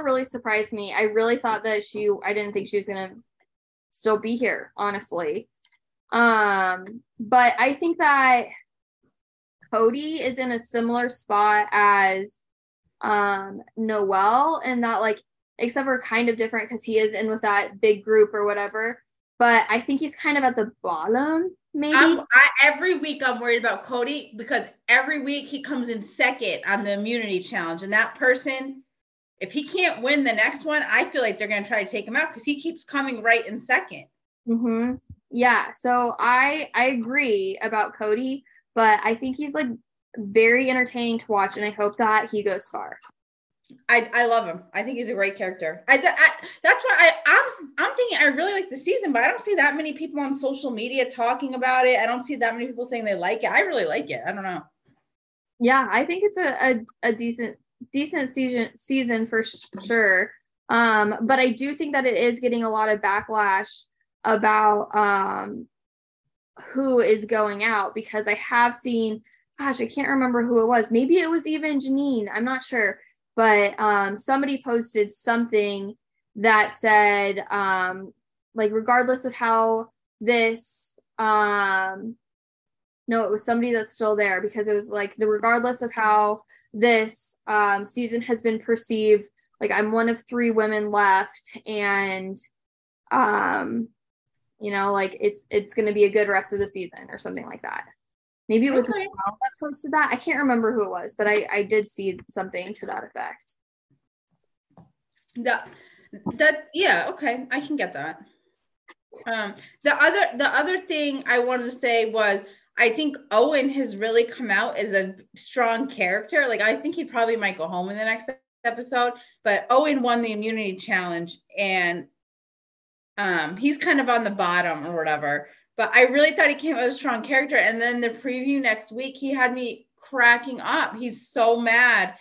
really surprised me. I really thought that I didn't think she was going to still be here, honestly. But I think that Cody is in a similar spot as Noelle, and that like, except we're kind of different because he is in with that big group or whatever, but I think he's kind of at the bottom. Maybe every week I'm worried about Cody, because every week he comes in second on the immunity challenge, and that person, if he can't win the next one, I feel like they're going to try to take him out because he keeps coming right in second. Mm-hmm. Yeah. So I agree about Cody, but I think he's like very entertaining to watch, and I hope that he goes far. I love him. I think he's a great character. That's why I'm thinking I really like the season, but I don't see that many people on social media talking about it. I don't see that many people saying they like it. I really like it. I don't know. Yeah, I think it's a decent season for sure. But I do think that it is getting a lot of backlash about who is going out, because I have seen, gosh, I can't remember who it was. Maybe it was even Janine. I'm not sure. But somebody posted something that said, regardless of how this, it was somebody that's still there, because it was like, regardless of how this season has been perceived, like I'm one of 3 women left, and, it's going to be a good rest of the season or something like that. Maybe it was Noelle that posted that. I can't remember who it was, but I did see something to that effect. Okay, I can get that. The other thing I wanted to say was, I think Owen has really come out as a strong character. Like, I think he probably might go home in the next episode, but Owen won the immunity challenge, and he's kind of on the bottom or whatever. But I really thought he came out as a strong character. And then the preview next week, he had me cracking up. He's so mad.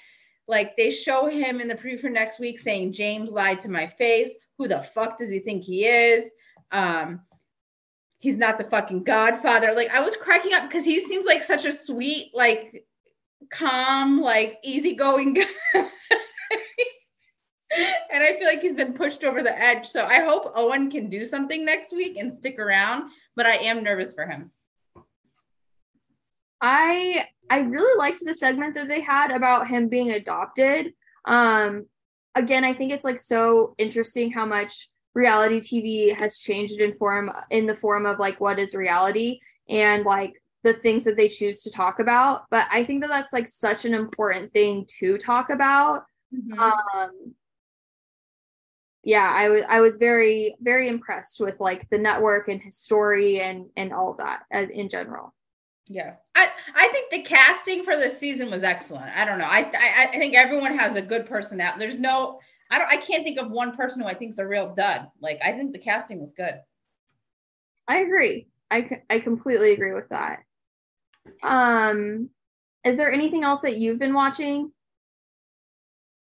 Like, they show him in the preview for next week saying, James lied to my face. Who the fuck does he think he is? He's not the fucking Godfather. Like, I was cracking up because he seems like such a sweet, like, calm, like, easygoing guy. And I feel like he's been pushed over the edge. So I hope Owen can do something next week and stick around, but I am nervous for him. I really liked the segment that they had about him being adopted. Again, I think it's like so interesting how much reality TV has changed in the form of like what is reality and like the things that they choose to talk about. But I think that that's like such an important thing to talk about. Mm-hmm. I was very, very impressed with like the network and his story and all that in general. Yeah. I think the casting for this season was excellent. I don't know. I think everyone has a good personality. There's no, I can't think of one person who I think is a real dud. Like, I think the casting was good. I agree. I completely agree with that. Is there anything else that you've been watching?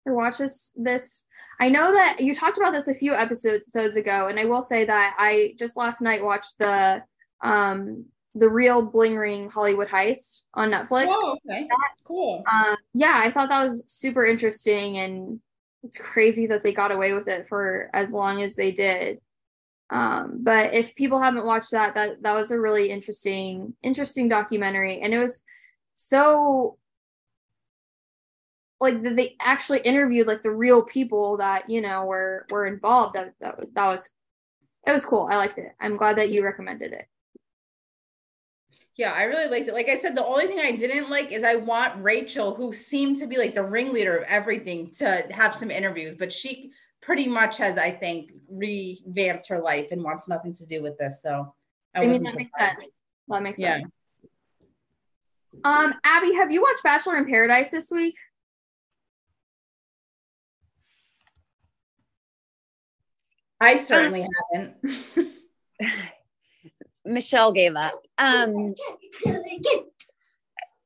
Or watch this? I know that you talked about this a few episodes ago, and I will say that I just last night watched the Real Bling Ring Hollywood Heist on Netflix. Oh, okay. Cool. Yeah, I thought that was super interesting, and it's crazy that they got away with it for as long as they did. But if people haven't watched that, that was a really interesting documentary, and it was so like that they actually interviewed like the real people that, you know, were involved. It was cool. I liked it. I'm glad that you recommended it. Yeah, I really liked it. Like I said, the only thing I didn't like is I want Rachel, who seemed to be like the ringleader of everything, to have some interviews, but she pretty much has, I think, revamped her life and wants nothing to do with this. So I mean, that surprised. Makes sense. That makes sense. Yeah. Abby, have you watched Bachelor in Paradise this week? I certainly haven't. Michelle gave up.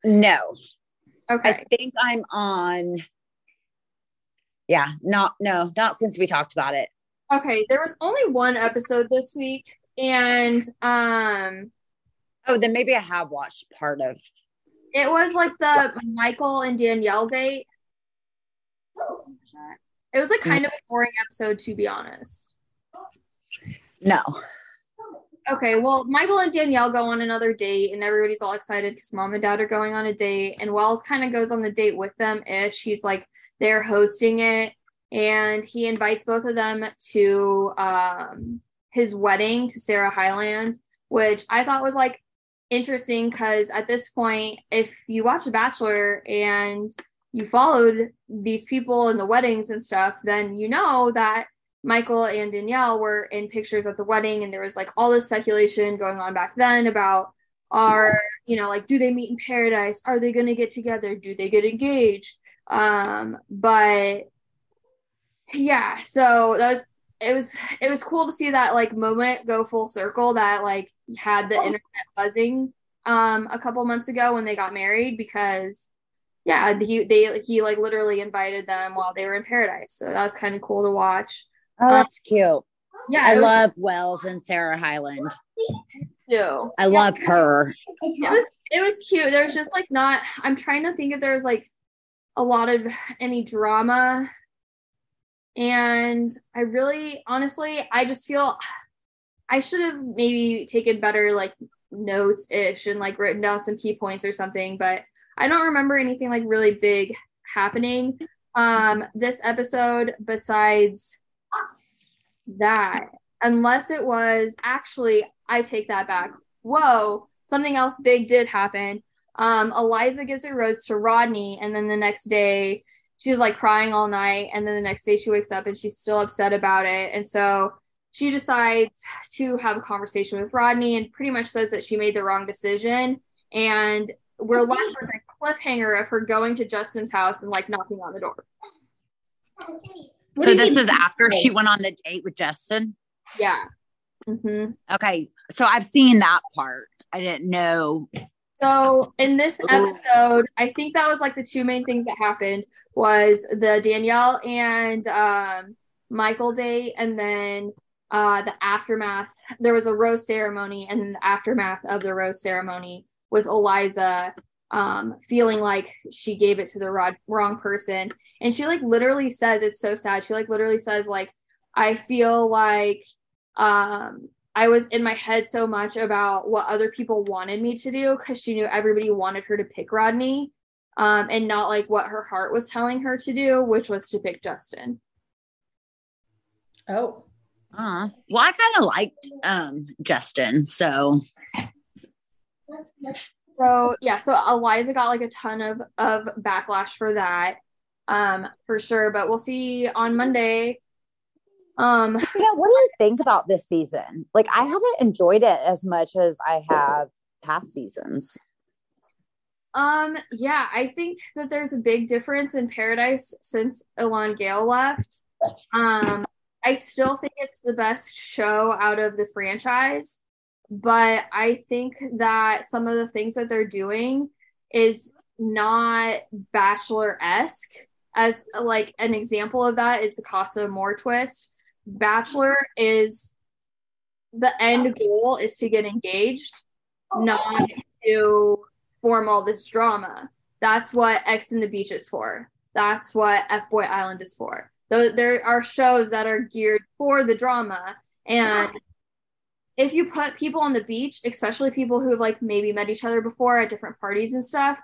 No. Okay. I think I'm on. Yeah, not since we talked about it. Okay. There was only one episode this week. And oh, then maybe I have watched part of it. Was like the Michael and Danielle date. It was like kind of a boring episode, to be honest. No. Okay, well, Michael and Danielle go on another date, and everybody's all excited because mom and dad are going on a date, and Wells kind of goes on the date with them-ish. He's like, they're hosting it, and he invites both of them to his wedding to Sarah Hyland, which I thought was like interesting because at this point, if you watch The Bachelor and you followed these people and the weddings and stuff, then you know that Michael and Danielle were in pictures at the wedding, and there was like all this speculation going on back then about do they meet in paradise? Are they going to get together? Do they get engaged? But yeah, so it was cool to see that like moment go full circle that like had the internet buzzing, a couple months ago when they got married, because yeah, he like literally invited them while they were in paradise. So that was kind of cool to watch. Oh, that's cute. Yeah. I love Wells and Sarah Hyland. Too. I love her. It was cute. There's just like I'm trying to think if there was like a lot of any drama. And I really, honestly, I just feel I should have maybe taken better like notes-ish and like written down some key points or something, but I don't remember anything like really big happening this episode besides that, unless it was actually, I take that back. Whoa, something else big did happen. Eliza gives her rose to Rodney, and then the next day she's like crying all night, and then the next day she wakes up and she's still upset about it, and so she decides to have a conversation with Rodney and pretty much says that she made the wrong decision, and we're left with a cliffhanger of her going to Justin's house and like knocking on the door. So this is after she went on the date with Justin? Yeah. Mm-hmm. Okay. So I've seen that part. I didn't know. So in this episode, I think that was like the two main things that happened was the Danielle and Michael date, and then the aftermath. There was a rose ceremony, and then the aftermath of the rose ceremony with Eliza feeling like she gave it to the wrong person. And she like literally says, it's so sad. She like literally says like, I feel like I was in my head so much about what other people wanted me to do, because she knew everybody wanted her to pick Rodney and not like what her heart was telling her to do, which was to pick Justin. Oh. Well, I kind of liked Justin, so... So yeah, so Eliza got like a ton of backlash for that, for sure. But we'll see on Monday. What do you think about this season? Like, I haven't enjoyed it as much as I have past seasons. Yeah, I think that there's a big difference in Paradise since Elon Gale left. I still think it's the best show out of the franchise, but I think that some of the things that they're doing is not Bachelor-esque. As like an example of that is the Casa Amor twist. Bachelor is the end goal is to get engaged, not to form all this drama. That's what X and the Beach is for. That's what F-Boy Island is for. There are shows that are geared for the drama. And if you put people on the beach, especially people who have like maybe met each other before at different parties and stuff,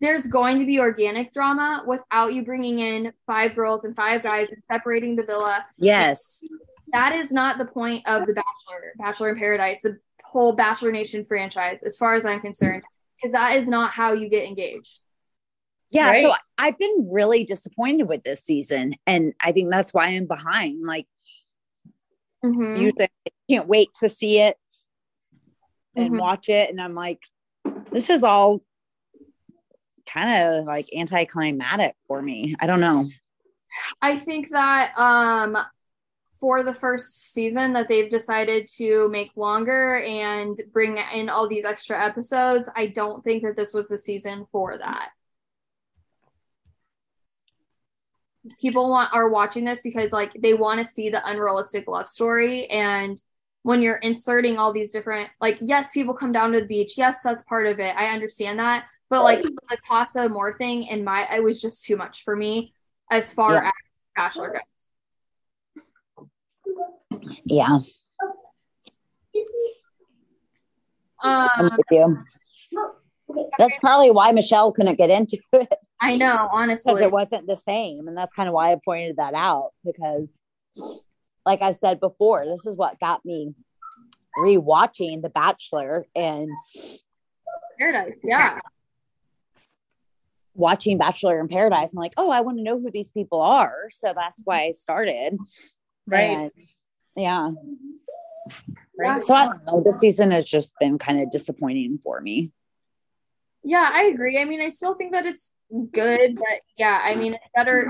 there's going to be organic drama without you bringing in 5 girls and 5 guys and separating the villa. Yes. That is not the point of The Bachelor, Bachelor in Paradise, the whole Bachelor Nation franchise, as far as I'm concerned, because that is not how you get engaged. Yeah, right? So I've been really disappointed with this season, and I think that's why I'm behind. Like, mm-hmm. Usually I can't wait to see it and mm-hmm. watch it, and I'm like, this is all kind of like anticlimactic for me. I don't know. I think that for the first season that they've decided to make longer and bring in all these extra episodes, I don't think that this was the season for that. People are watching this because like they want to see the unrealistic love story, and when you're inserting all these different, like, yes, people come down to the beach, yes, that's part of it, I understand that, but like the Casa Amor thing and it was just too much for me as far as Bachelor goes. Yeah. I'm with you. That's probably why Michelle couldn't get into it. I know, honestly. Because it wasn't the same. And that's kind of why I pointed that out. Because, like I said before, this is what got me rewatching The Bachelor and Paradise. Yeah. Watching Bachelor in Paradise. I'm like, oh, I want to know who these people are. So that's why I started. Right. And, yeah. Right. So I don't know. This season has just been kind of disappointing for me. Yeah, I agree. I mean, I still think that it's good, but yeah, I mean, it's better.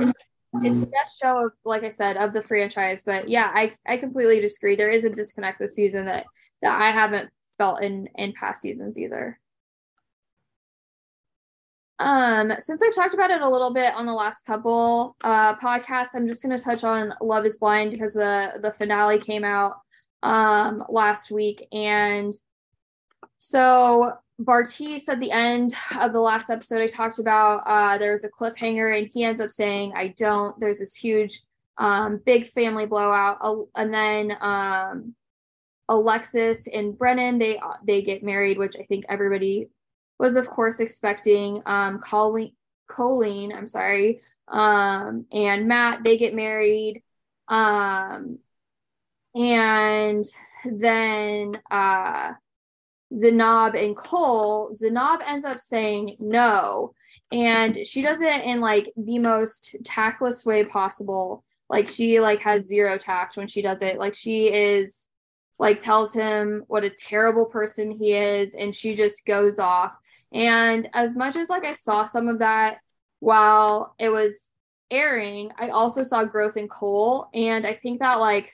It's the best show of, like I said, of the franchise. But yeah, I completely disagree. There is a disconnect this season that I haven't felt in past seasons either. Since I've talked about it a little bit on the last couple podcasts, I'm just going to touch on Love is Blind because the finale came out last week. And so Bartiz, at the end of the last episode I talked about, there was a cliffhanger and he ends up saying, I don't. There's this huge, big family blowout. And then Alexis and Brennan, they get married, which I think everybody was of course expecting. Colleen, I'm sorry, and Matt, they get married, and then Zainab and Cole. Zainab ends up saying no, and she does it in like the most tactless way possible. Like she like has zero tact when she does it. Like she is like tells him what a terrible person he is, and she just goes off. And as much as like I saw some of that while it was airing, I also saw growth in Cole. And I think that like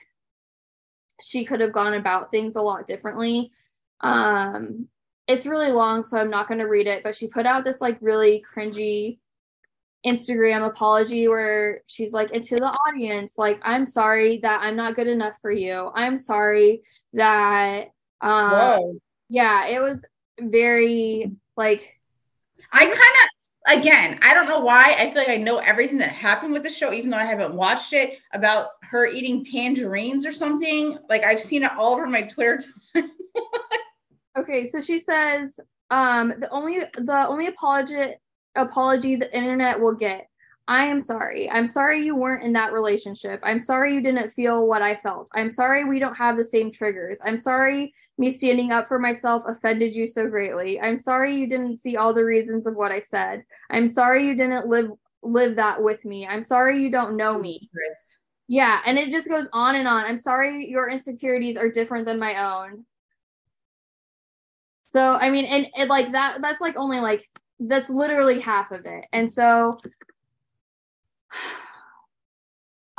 she could have gone about things a lot differently. It's really long, so I'm not going to read it, but she put out this like really cringy Instagram apology where she's like, and to the audience, like, I'm sorry that I'm not good enough for you. I'm sorry that, yeah, it was very like, I kind of, again, I don't know why I feel like I know everything that happened with the show, even though I haven't watched it, about her eating tangerines or something. Like I've seen it all over my Twitter time. Okay. So she says, the only apology the internet will get. I am sorry. I'm sorry you weren't in that relationship. I'm sorry you didn't feel what I felt. I'm sorry we don't have the same triggers. I'm sorry me standing up for myself offended you so greatly. I'm sorry you didn't see all the reasons of what I said. I'm sorry you didn't live that with me. I'm sorry you don't know me. Yeah, and it just goes on and on. I'm sorry your insecurities are different than my own. So, I mean, and like that's like only like that's literally half of it. And so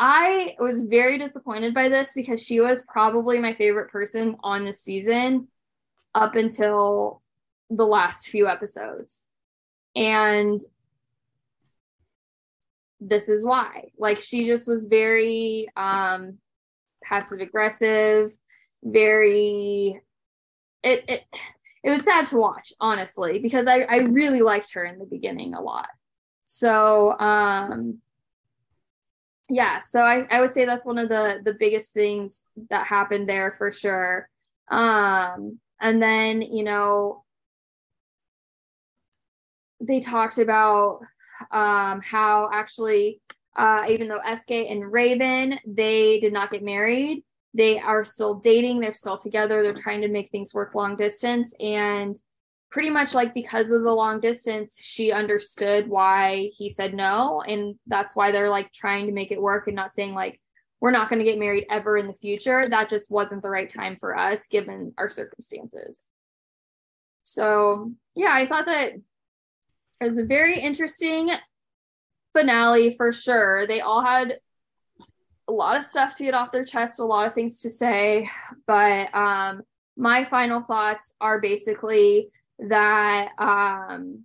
I was very disappointed by this because she was probably my favorite person on this season up until the last few episodes. And this is why. Like, she just was very passive aggressive, very it was sad to watch, honestly, because I really liked her in the beginning a lot. So I would say that's one of the biggest things that happened there for sure. And then, you know, they talked about how actually even though Eske and Raven, they did not get married, they are still dating, they're still together, they're trying to make things work long distance. And pretty much, like, because of the long distance, she understood why he said no, and that's why they're, like, trying to make it work and not saying, like, we're not going to get married ever in the future. That just wasn't the right time for us given our circumstances. So yeah, I thought that it was a very interesting finale for sure. They all had a lot of stuff to get off their chest, a lot of things to say, but my final thoughts are basically that I'm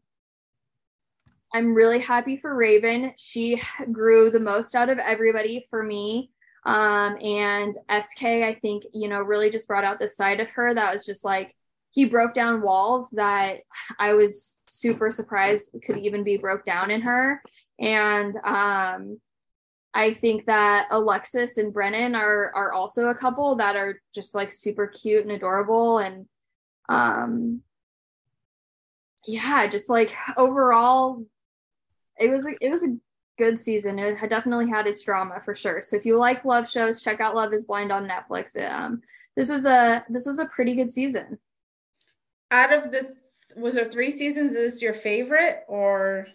really happy for Raven. She grew the most out of everybody for me. And SK, I think, you know, really just brought out this side of her that was just like, he broke down walls that I was super surprised could even be broke down in her. And I think that Alexis and Brennan are also a couple that are just, like, super cute and adorable. And yeah, just, like, overall, it was a good season. It definitely had its drama for sure. So if you like love shows, check out Love Is Blind on Netflix. This was a pretty good season. Out of the, was there 3 seasons? Is this your favorite or?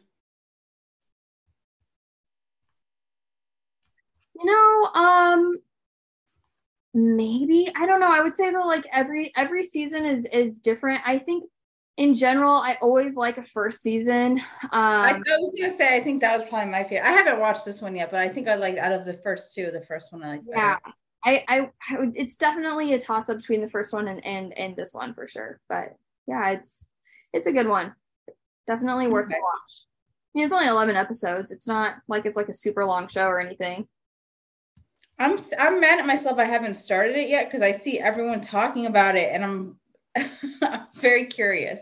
You know, maybe, I don't know. I would say that, like, every season is different. I think in general, I always like a first season. I was going to say, I think that was probably my favorite. I haven't watched this one yet, but I think I liked out of the first 2, the first one I liked better. Yeah. It's definitely a toss up between the first one and this one for sure. But yeah, it's a good one. Definitely worth a watch. I mean, it's only 11 episodes. It's not like it's like a super long show or anything. I'm mad at myself. I haven't started it yet because I see everyone talking about it and I'm very curious.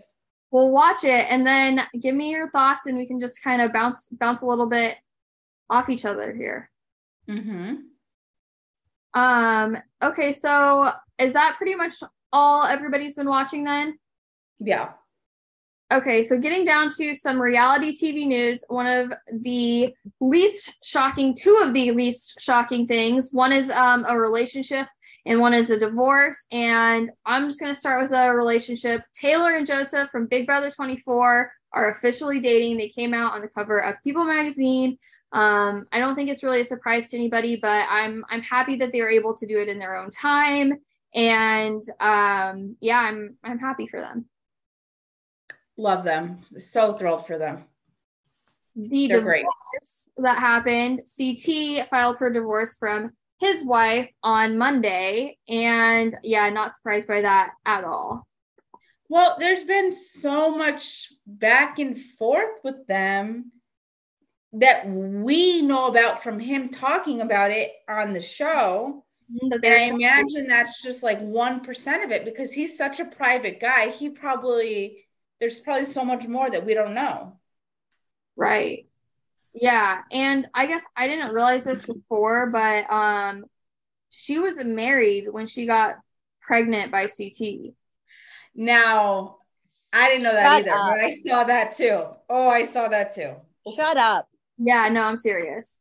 We'll watch it and then give me your thoughts and we can just kind of bounce a little bit off each other here. Mm-hmm. Okay, so is that pretty much all everybody's been watching then? Yeah. Okay, so getting down to some reality TV news, two of the least shocking things. One is a relationship and one is a divorce. And I'm just going to start with a relationship. Taylor and Joseph from Big Brother 24 are officially dating. They came out on the cover of People magazine. I don't think it's really a surprise to anybody, but I'm happy that they were able to do it in their own time. And yeah, I'm happy for them. Love them. So thrilled for them. They're great. That happened. CT filed for divorce from his wife on Monday. And yeah, not surprised by that at all. Well, there's been so much back and forth with them that we know about from him talking about it on the show. And I imagine that's just like 1% of it because he's such a private guy. There's probably so much more that we don't know. Right. Yeah. And I guess I didn't realize this before, but she was married when she got pregnant by CT. Now, I didn't know that either, but I saw that too. Oh, I saw that too. Shut up. Yeah, no, I'm serious.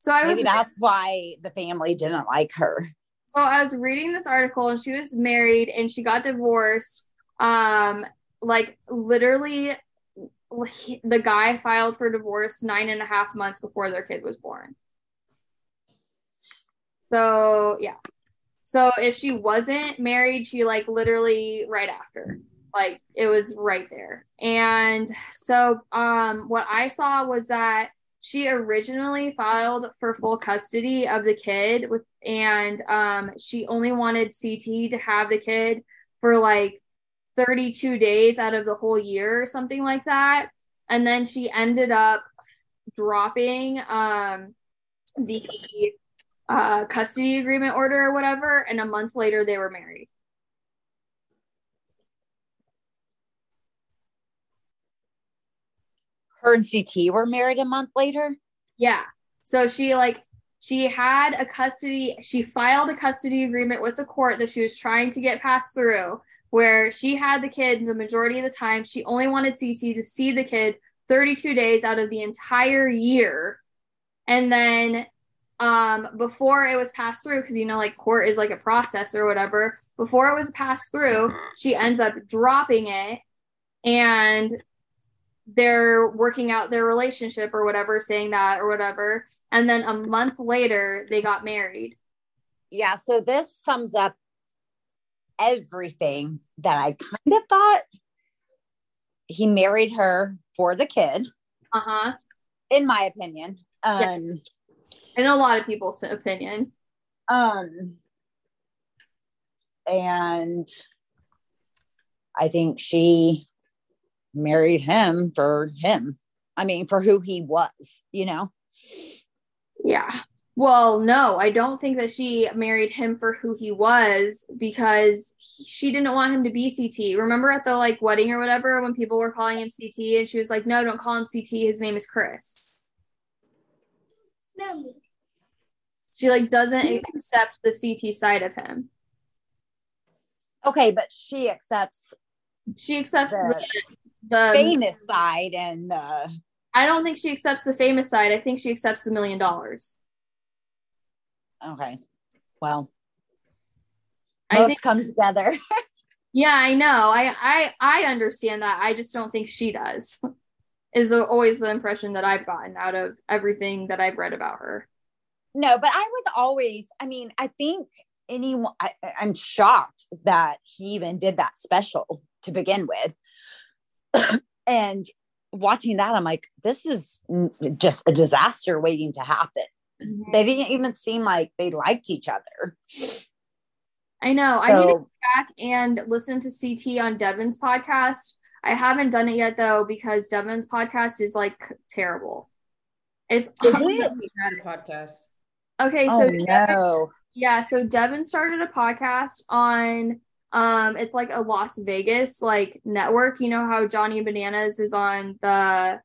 So maybe that's why the family didn't like her. So I was reading this article and she was married and she got divorced. Like literally the guy filed for divorce 9.5 months before their kid was born. So yeah. So if she wasn't married, she like literally right after, like it was right there. And so what I saw was that she originally filed for full custody of the kid with, and she only wanted CT to have the kid for like 32 days out of the whole year or something like that. And then she ended up dropping the custody agreement order or whatever, and a month later they were married. Her and CT were married a month later? Yeah. So she filed a custody agreement with the court that she was trying to get passed through, where she had the kid the majority of the time. She only wanted CT to see the kid 32 days out of the entire year. And then before it was passed through, because, you know, like court is like a process or whatever. Before it was passed through, she ends up dropping it, and they're working out their relationship or whatever, saying that or whatever. And then a month later, they got married. Yeah. So this sums up everything that I kind of thought. He married her for the kid. Uh-huh. In my opinion. Yes. In a lot of people's opinion. And I think she married him for him. I mean, for who he was, you know? Yeah. Well, no, I don't think that she married him for who he was, because she didn't want him to be CT. Remember at the like wedding or whatever, when people were calling him CT and she was like, no, don't call him CT. His name is Chris. No. She like doesn't accept the CT side of him. Okay. But she accepts the famous side, and I don't think she accepts the famous side. I think she accepts the $1 million. Okay. Well, both come together. Yeah, I know. I understand that. I just don't think she does, is always the impression that I've gotten out of everything that I've read about her. No, but I was always, I mean, I think anyone, I'm shocked that he even did that special to begin with. And watching that, I'm like, this is just a disaster waiting to happen. Mm-hmm. They didn't even seem like they liked each other. I know. So, I need to go back and listen to CT on Devin's podcast. I haven't done it yet though, because Devin's podcast is like terrible. It's a podcast. Okay. So So Devin started a podcast on, it's like a Las Vegas, like network, you know, how Johnny Bananas is on the,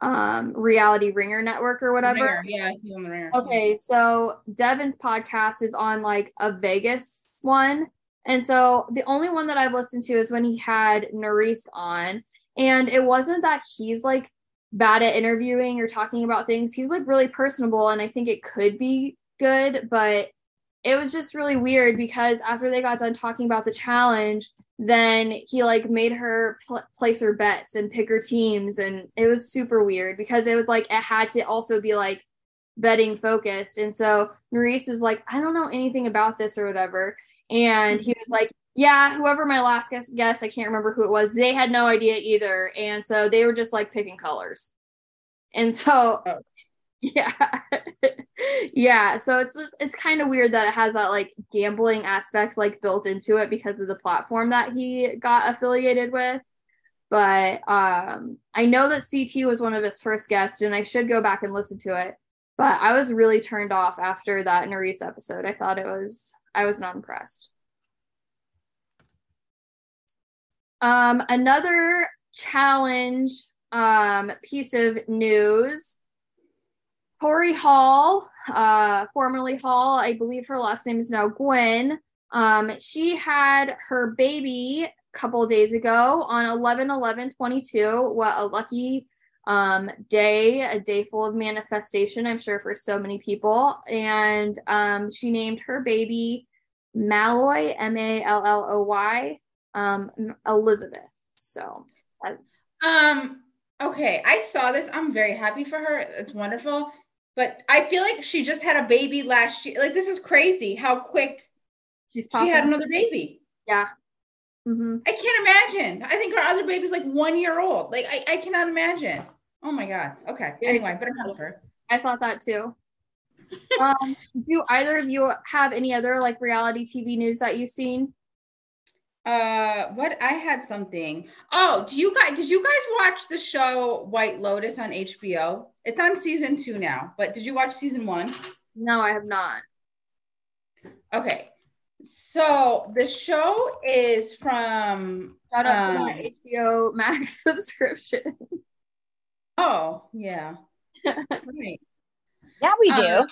Reality Ringer network or whatever. Ringer, yeah. Ringer. Okay. So Devin's podcast is on like a Vegas one. And so the only one that I've listened to is when he had Nerys on, and it wasn't that he's like bad at interviewing or talking about things. He's like really personable, and I think it could be good, but it was just really weird, because after they got done talking about the challenge, then he like made her place her bets and pick her teams. And it was super weird, because it was like, it had to also be like betting focused. And so Nerys is like, I don't know anything about this or whatever. And he was like, yeah, whoever my last guest, I can't remember who it was, they had no idea either. And so they were just like picking colors. And so, yeah. Yeah. So it's kind of weird that it has that like gambling aspect like built into it because of the platform that he got affiliated with. But I know that CT was one of his first guests, and I should go back and listen to it. But I was really turned off after that Nerys episode. I thought I was not impressed. Another challenge piece of news. Tori Hall, formerly Hall, I believe her last name is now Gwen. She had her baby a couple days ago on 11/11/22. What a lucky day, a day full of manifestation, I'm sure, for so many people. And she named her baby Malloy, Malloy, Elizabeth. So okay, I saw this. I'm very happy for her. It's wonderful. But I feel like she just had a baby last year. Like, this is crazy how quick she had another baby. Yeah. Mm-hmm. I can't imagine. I think her other baby's like 1 year old. Like, I cannot imagine. Oh my God. Okay. Anyway, but enough. I thought that too. Do either of you have any other like reality TV news that you've seen? What I had something. Oh, did you guys watch the show White Lotus on HBO? It's on season 2 now, but did you watch season 1? No, I have not. Okay. So the show is from shout out to my HBO Max subscription. Oh, yeah. Right. Now we do.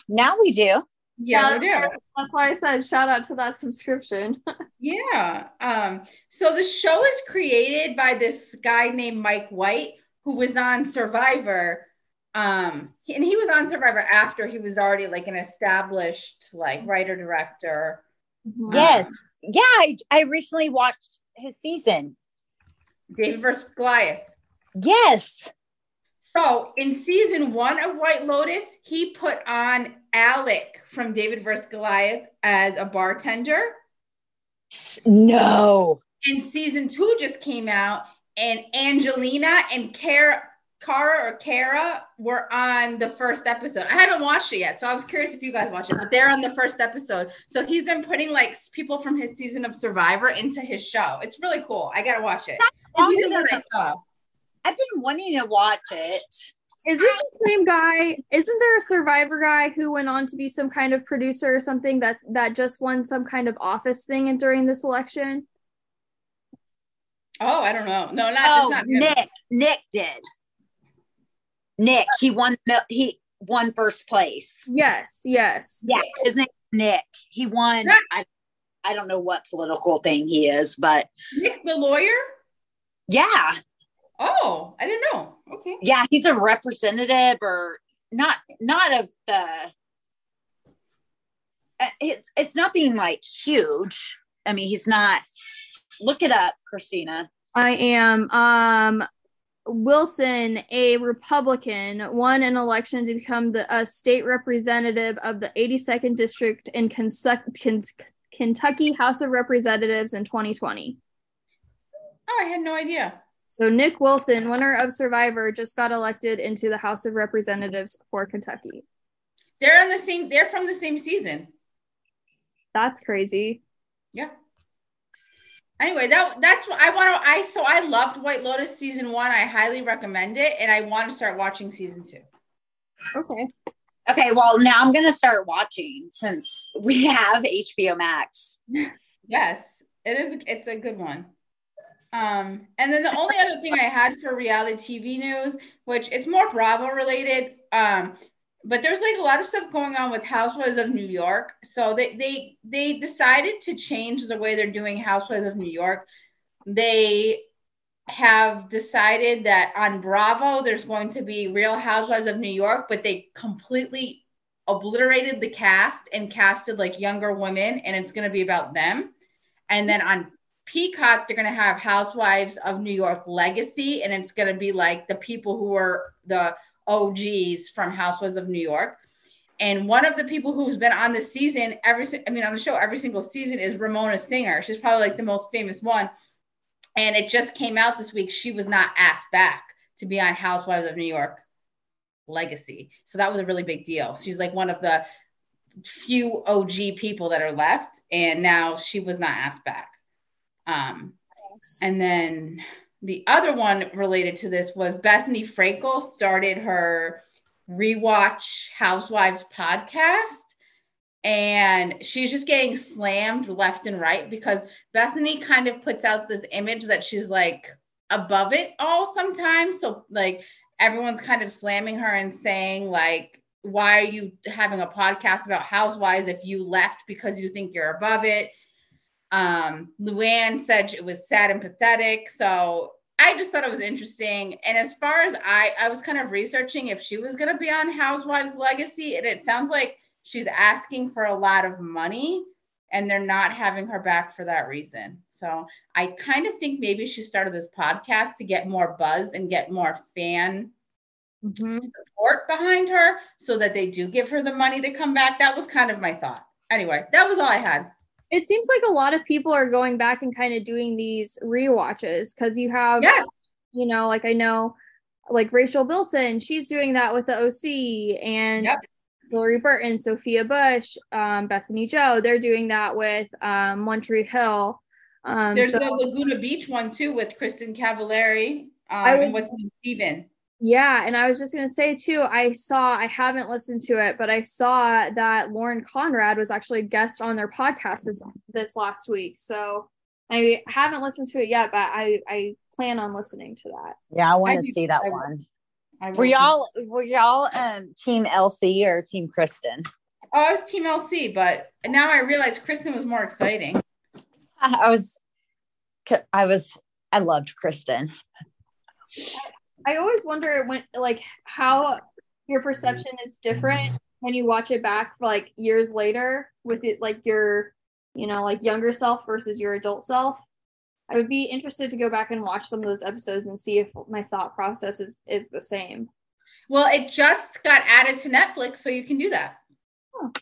Yeah, we do. That's why I said shout out to that subscription. Yeah. So the show is created by this guy named Mike White, who was on Survivor. And he was on Survivor after he was already like an established like writer director. Yes. Yeah. I recently watched his season. David versus Goliath. Yes. So in season 1 of White Lotus, he put on Alec from David vs. Goliath as a bartender. No. And season 2 just came out, and Angelina and Cara were on the first episode. I haven't watched it yet, so I was curious if you guys watched it, but they're on the first episode. So he's been putting like people from his season of Survivor into his show. It's really cool. I gotta watch it. Season 1 I saw. I've been wanting to watch it. Is this the same guy? Isn't there a Survivor guy who went on to be some kind of producer or something that just won some kind of office thing and during this election? Oh, I don't know. No, not Nick. Nick did. Nick, he won first place. Yes. Yeah, his name's Nick. He won. I don't know what political thing he is, but Nick the lawyer? Yeah. Oh, I didn't know. Okay. Yeah, he's a representative or not of the, it's nothing like huge. I mean, he's not, look it up, Christina. I am. Wilson, a Republican, won an election to become a state representative of the 82nd District in Kentucky House of Representatives in 2020. Oh, I had no idea. So Nick Wilson, winner of Survivor, just got elected into the House of Representatives for Kentucky. They're from the same season. That's crazy. Yeah. Anyway, that's what I want to. So I loved White Lotus season 1. I highly recommend it, and I want to start watching season 2. Okay. Okay. Well, now I'm gonna start watching since we have HBO Max. Yes, it is. It's a good one. And then the only other thing I had for reality TV news, which it's more Bravo related, but there's like a lot of stuff going on with Housewives of New York. So they decided to change the way they're doing Housewives of New York. They have decided that on Bravo, there's going to be Real Housewives of New York, but they completely obliterated the cast and casted like younger women, and it's going to be about them. And then on Peacock, they're going to have Housewives of New York Legacy, and it's going to be like the people who are the OGs from Housewives of New York. And one of the people who's been on the season, on the show every single season is Ramona Singer. She's probably like the most famous one. And it just came out this week. She was not asked back to be on Housewives of New York Legacy. So that was a really big deal. She's like one of the few OG people that are left. And now she was not asked back. And then the other one related to this was Bethany Frankel started her Rewatch Housewives podcast, and she's just getting slammed left and right because Bethany kind of puts out this image that she's like above it all sometimes. So like everyone's kind of slamming her and saying like, why are you having a podcast about Housewives if you left because you think you're above it? Luann said it was sad and pathetic. So I just thought it was interesting. And as far as I was kind of researching if she was going to be on Housewives Legacy, and it sounds like she's asking for a lot of money and they're not having her back for that reason. So I kind of think maybe she started this podcast to get more buzz and get more fan support behind her so that they do give her the money to come back. That was kind of my thought. Anyway, that was all I had. It seems like a lot of people are going back and kind of doing these rewatches because you have, yes. You know, like I know like Rachel Bilson, she's doing that with the OC, and yep. Lori Burton, Sophia Bush, Bethany Joe, they're doing that with One Tree Hill. There's the Laguna Beach one too with Kristen Cavallari and what's his name, Steven. Yeah, and I was just going to say too, I haven't listened to it, but I saw that Lauren Conrad was actually a guest on their podcast this last week. So I haven't listened to it yet, but I plan on listening to that. Yeah, I want to see that one. Were y'all team LC or team Kristen? Oh, I was team LC, but now I realize Kristen was more exciting. I loved Kristen. I always wonder when, like, how your perception is different when you watch it back, like, years later with it, like, your, you know, like, younger self versus your adult self. I would be interested to go back and watch some of those episodes and see if my thought process is the same. Well, it just got added to Netflix, so you can do that. Oh.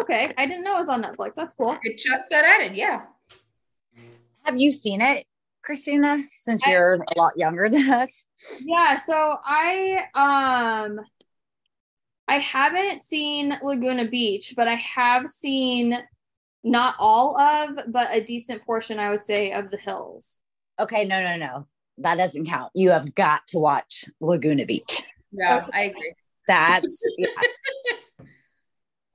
Okay. I didn't know it was on Netflix. That's cool. It just got added, yeah. Have you seen it, Christina, since you're a lot younger than us? Yeah, so I haven't seen Laguna Beach, but I have seen not all of, but a decent portion, I would say, of the Hills. Okay, no. That doesn't count. You have got to watch Laguna Beach. Yeah, okay. I agree. That's... Yeah.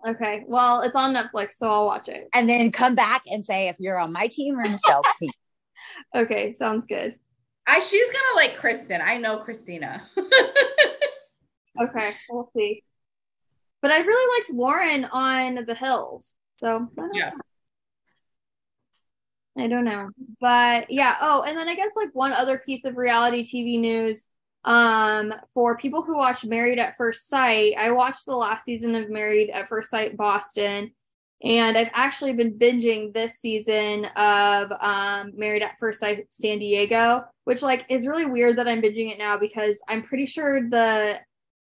Okay, well, it's on Netflix, so I'll watch it. And then come back and say if you're on my team or Michelle's team. Okay, sounds good. She's going to like Kristen. I know Christina. Okay, we'll see. But I really liked Lauren on The Hills. So, I don't know. But, yeah. Oh, and then I guess like one other piece of reality TV news. For people who watch Married at First Sight, I watched the last season of Married at First Sight Boston, and I've actually been binging this season of Married at First Sight San Diego, which like is really weird that I'm binging it now because I'm pretty sure the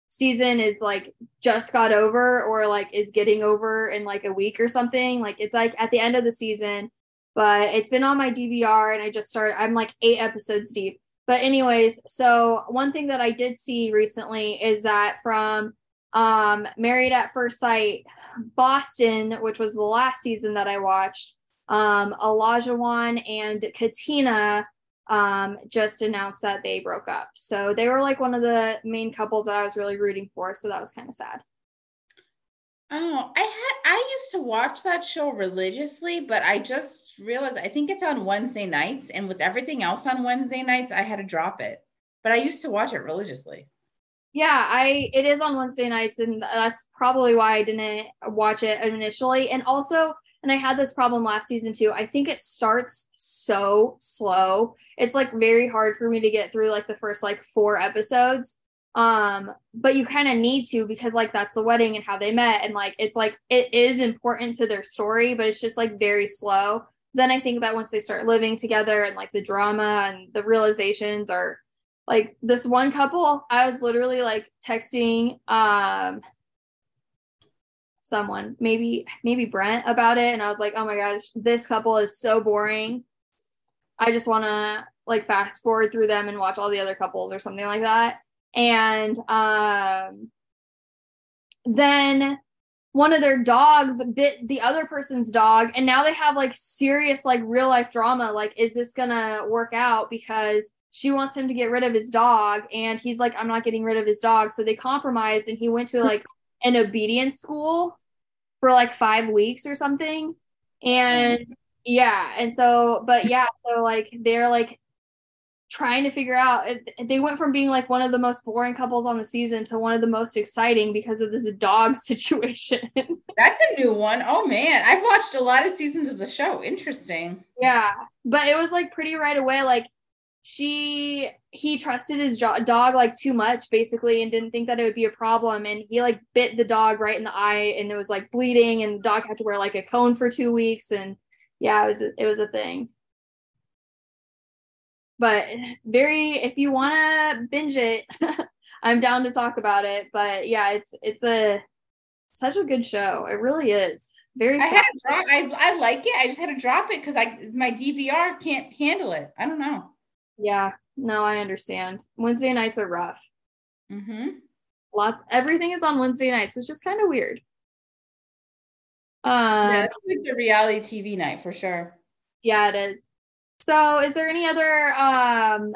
season is like just got over or like is getting over in like a week or something. Like it's like at the end of the season, but it's been on my DVR and I just started. I'm like 8 episodes deep. But anyways, so one thing that I did see recently is that from Married at First Sight Boston, which was the last season that I watched, Olajuwon and Katina just announced that they broke up. So they were like one of the main couples that I was really rooting for. So that was kind of sad. Oh, I used to watch that show religiously, but I just realized I think it's on Wednesday nights, and with everything else on Wednesday nights, I had to drop it. But I used to watch it religiously. Yeah, it is on Wednesday nights, and that's probably why I didn't watch it initially. And also, I had this problem last season too. I think it starts so slow. It's like very hard for me to get through like the first like 4 episodes. But you kind of need to, because like that's the wedding and how they met, and like it's like it is important to their story, but it's just like very slow. Then I think that once they start living together and like the drama and the realizations are like this one couple, I was literally like texting someone, maybe Brent, about it, and I was like, oh my gosh, this couple is so boring. I just want to like fast forward through them and watch all the other couples or something like that. And then one of their dogs bit the other person's dog, and now they have like serious like real life drama, like is this gonna work out, because she wants him to get rid of his dog and he's like, I'm not getting rid of his dog. So they compromised, and he went to like an obedience school for like 5 weeks or something. And yeah, and so but yeah, so like they're like trying to figure out, they went from being like one of the most boring couples on the season to one of the most exciting because of this dog situation. That's a new one. Oh man, I've watched a lot of seasons of the show. Interesting. Yeah, but it was like pretty right away, like he trusted his dog like too much basically, and didn't think that it would be a problem, and he like bit the dog right in the eye, and it was like bleeding, and the dog had to wear like a cone for 2 weeks, and yeah, it was a thing. But if you want to binge it, I'm down to talk about it. But yeah, it's such a good show. It really is. Very. I like it. I just had to drop it because my DVR can't handle it. I don't know. Yeah, No, I understand. Wednesday nights are rough. Mm-hmm. Everything is on Wednesday nights, which is kind of weird. Yeah, it's like a reality TV night for sure. Yeah, it is. So is there any other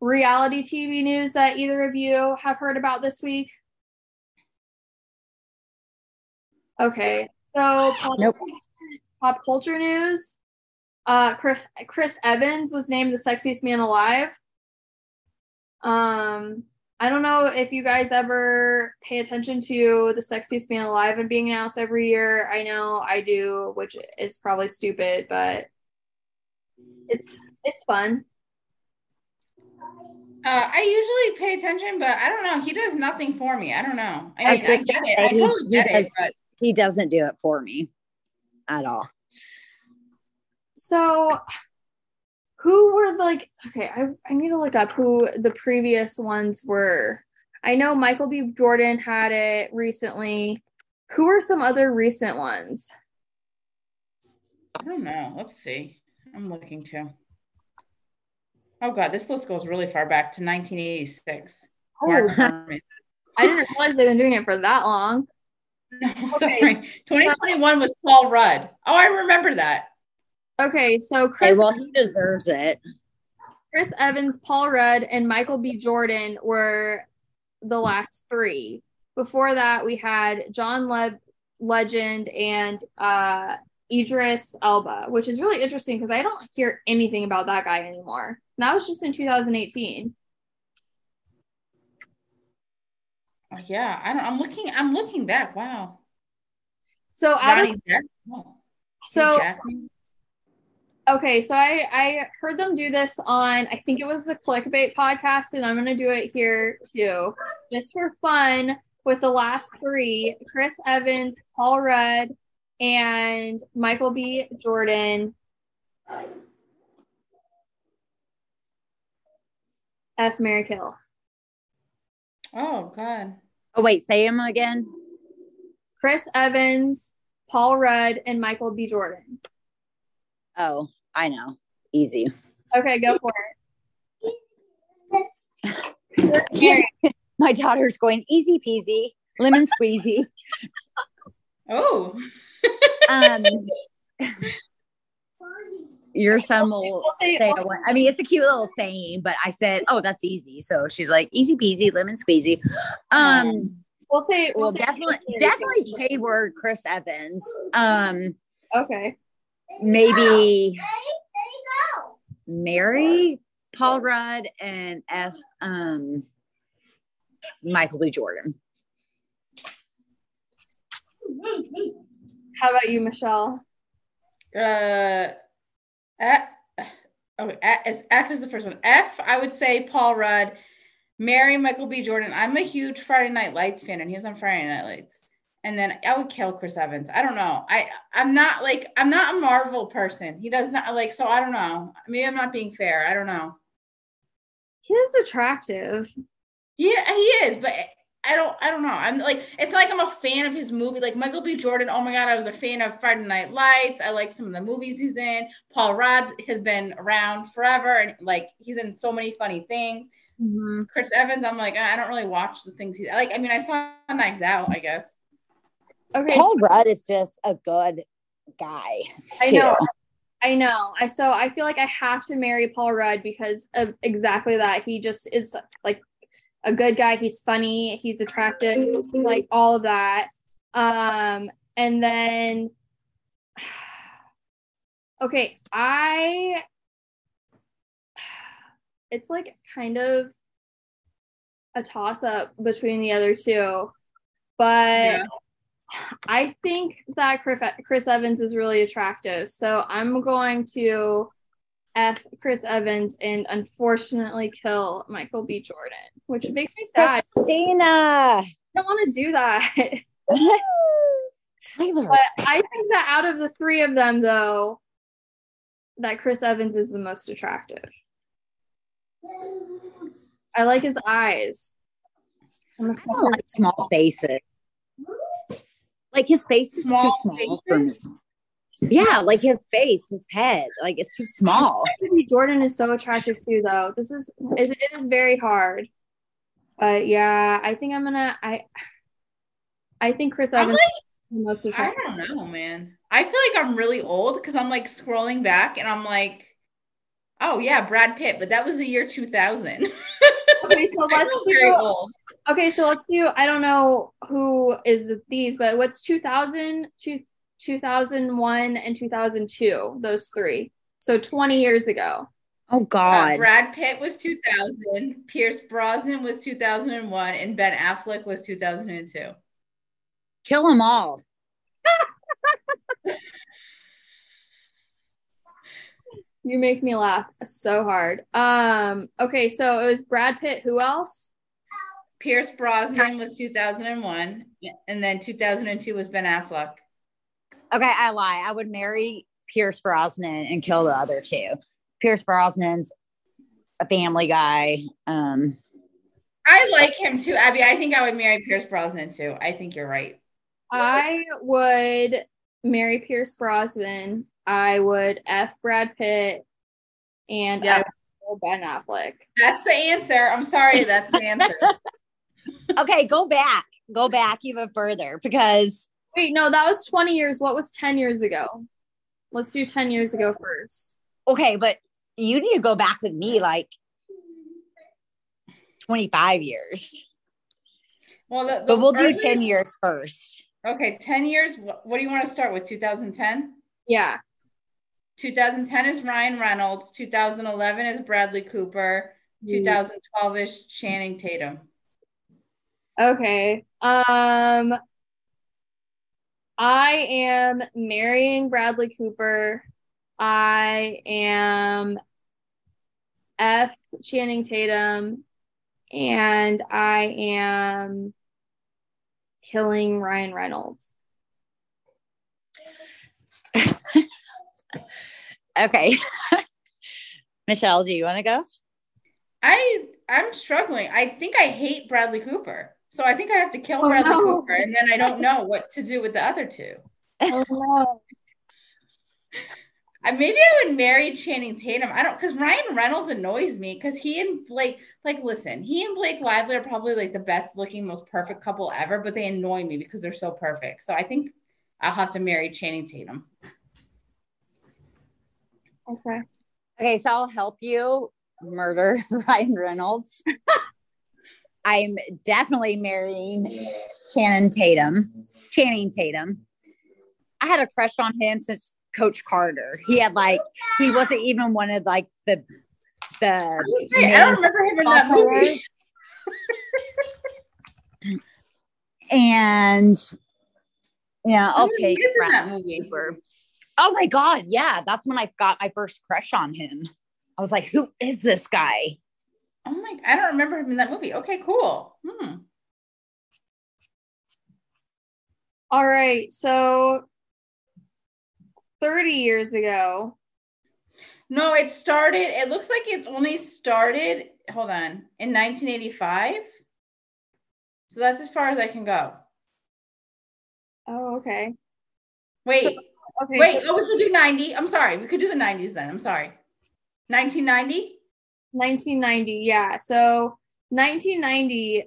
reality TV news that either of you have heard about this week? Okay, so pop culture news. Chris Evans was named the sexiest man alive. I don't know if you guys ever pay attention to the sexiest man alive and being announced every year. I know I do, which is probably stupid, but it's fun. I usually pay attention, but I don't know. He does nothing for me. I don't know. I mean, I get it. I totally get it, but he doesn't do it for me at all. So who were I need to look up who the previous ones were. I know Michael B. Jordan had it recently. Who are some other recent ones? I don't know. Let's see. I'm looking too. Oh God, this list goes really far back to 1986. Oh, I didn't realize they've been doing it for that long. No, sorry. 2021 was Paul Rudd. Oh, I remember that. Okay, so he deserves it. Chris Evans, Paul Rudd, and Michael B. Jordan were the last three. Before that, we had John Legend and Idris Elba, which is really interesting because I don't hear anything about that guy anymore. And that was just in 2018. Yeah, I'm looking back. Wow. So Jack. Okay, so I heard them do this on, I think it was the Clickbait podcast, and I'm going to do it here too. Just for fun, with the last three, Chris Evans, Paul Rudd, and Michael B. Jordan. F. Mary Kill. Oh, God. Oh, wait, say him again. Chris Evans, Paul Rudd, and Michael B. Jordan. Oh, I know. Easy. Okay, go for it. My daughter's going easy peasy, lemon squeezy. Oh. Your son will say one. I mean, it's a cute little saying, but I said, oh, that's easy. So she's like, easy peasy, lemon squeezy. We'll say definitely K-word Chris Evans. Okay. Maybe Mary, Paul Rudd, and F. Michael B. Jordan. How about you, Michelle? F is the first one. F, I would say Paul Rudd, Mary, Michael B. Jordan. I'm a huge Friday Night Lights fan, and he was on Friday Night Lights. And then I would kill Chris Evans. I don't know. I'm not a Marvel person. He does not so I don't know. Maybe I'm not being fair. I don't know. He is attractive. Yeah, he is, but I don't know. I'm like, it's like I'm a fan of his movie. Like Michael B. Jordan, oh my God, I was a fan of Friday Night Lights. I like some of the movies he's in. Paul Rudd has been around forever, and like he's in so many funny things. Mm-hmm. Chris Evans, I'm like, I don't really watch the things he's like. I mean, I saw Knives Out, I guess. Okay, Paul Rudd is just a good guy. I know. So I feel like I have to marry Paul Rudd because of exactly that. He just is like a good guy. He's funny. He's attractive. Like all of that. And then, okay, it's like kind of a toss up between the other two, but. Yeah. I think that Chris Evans is really attractive. So I'm going to F Chris Evans and unfortunately kill Michael B. Jordan, which makes me sad. Christina! I don't want to do that. But I think that out of the three of them, though, that Chris Evans is the most attractive. I like his eyes. I don't like small faces. Like his face is too small for me. Yeah, like his face, his head, like it's too small. Jordan is so attractive too, though. It is very hard. But yeah, I think I think Chris Evans is the most attractive. I don't know, man. I feel like I'm really old because I'm like scrolling back and I'm like, oh yeah, Brad Pitt, but that was the year 2000. Okay, so let's do. I don't know who is these, but what's 2000, 2001, and 2002? Those three. So 20 years ago. Oh God. Brad Pitt was 2000. Pierce Brosnan was 2001, and Ben Affleck was 2002. Kill them all. You make me laugh so hard. Okay, so it was Brad Pitt. Who else? Pierce Brosnan was 2001, and then 2002 was Ben Affleck. Okay, I lie. I would marry Pierce Brosnan and kill the other two. Pierce Brosnan's a family guy. I like him too, Abby. I think I would marry Pierce Brosnan too. I think you're right. I would marry Pierce Brosnan. I would F Brad Pitt, and yep. I would Ben Affleck. That's the answer. I'm sorry. That's the answer. Okay, go back even further because wait, no, that was 20 years. What was 10 years ago? Let's do 10 years ago first. Okay, but you need to go back with me like 25 years. Well, but we'll do 10 years first. Okay, 10 years. What do you want to start with? 2010? Yeah. 2010 is Ryan Reynolds. 2011 is Bradley Cooper. 2012 is Channing Tatum. Okay. I am marrying Bradley Cooper. I am F Channing Tatum, and I am killing Ryan Reynolds. Okay. Michelle, do you want to go? I'm struggling. I think I hate Bradley Cooper. So I think I have to kill Bradley Cooper, and then I don't know what to do with the other two. Oh no. Maybe I would marry Channing Tatum. I don't, because Ryan Reynolds annoys me because he and Blake, he and Blake Lively are probably like the best looking, most perfect couple ever, but they annoy me because they're so perfect. So I think I'll have to marry Channing Tatum. Okay. Okay, so I'll help you murder Ryan Reynolds. I'm definitely marrying Channing Tatum. I had a crush on him since Coach Carter. He wasn't even one of like the I don't remember him in that movie. And yeah, I'll take that movie. Oh my God. Yeah. That's when I got my first crush on him. I was like, who is this guy? Oh my, I don't remember him in that movie. Okay, cool. All right. So 30 years ago. No, it looks like it only started, hold on, in 1985. So that's as far as I can go. Oh, okay. Wait, we could do 90. I'm sorry. We could do the 90s then. I'm sorry. 1990. Yeah. So 1990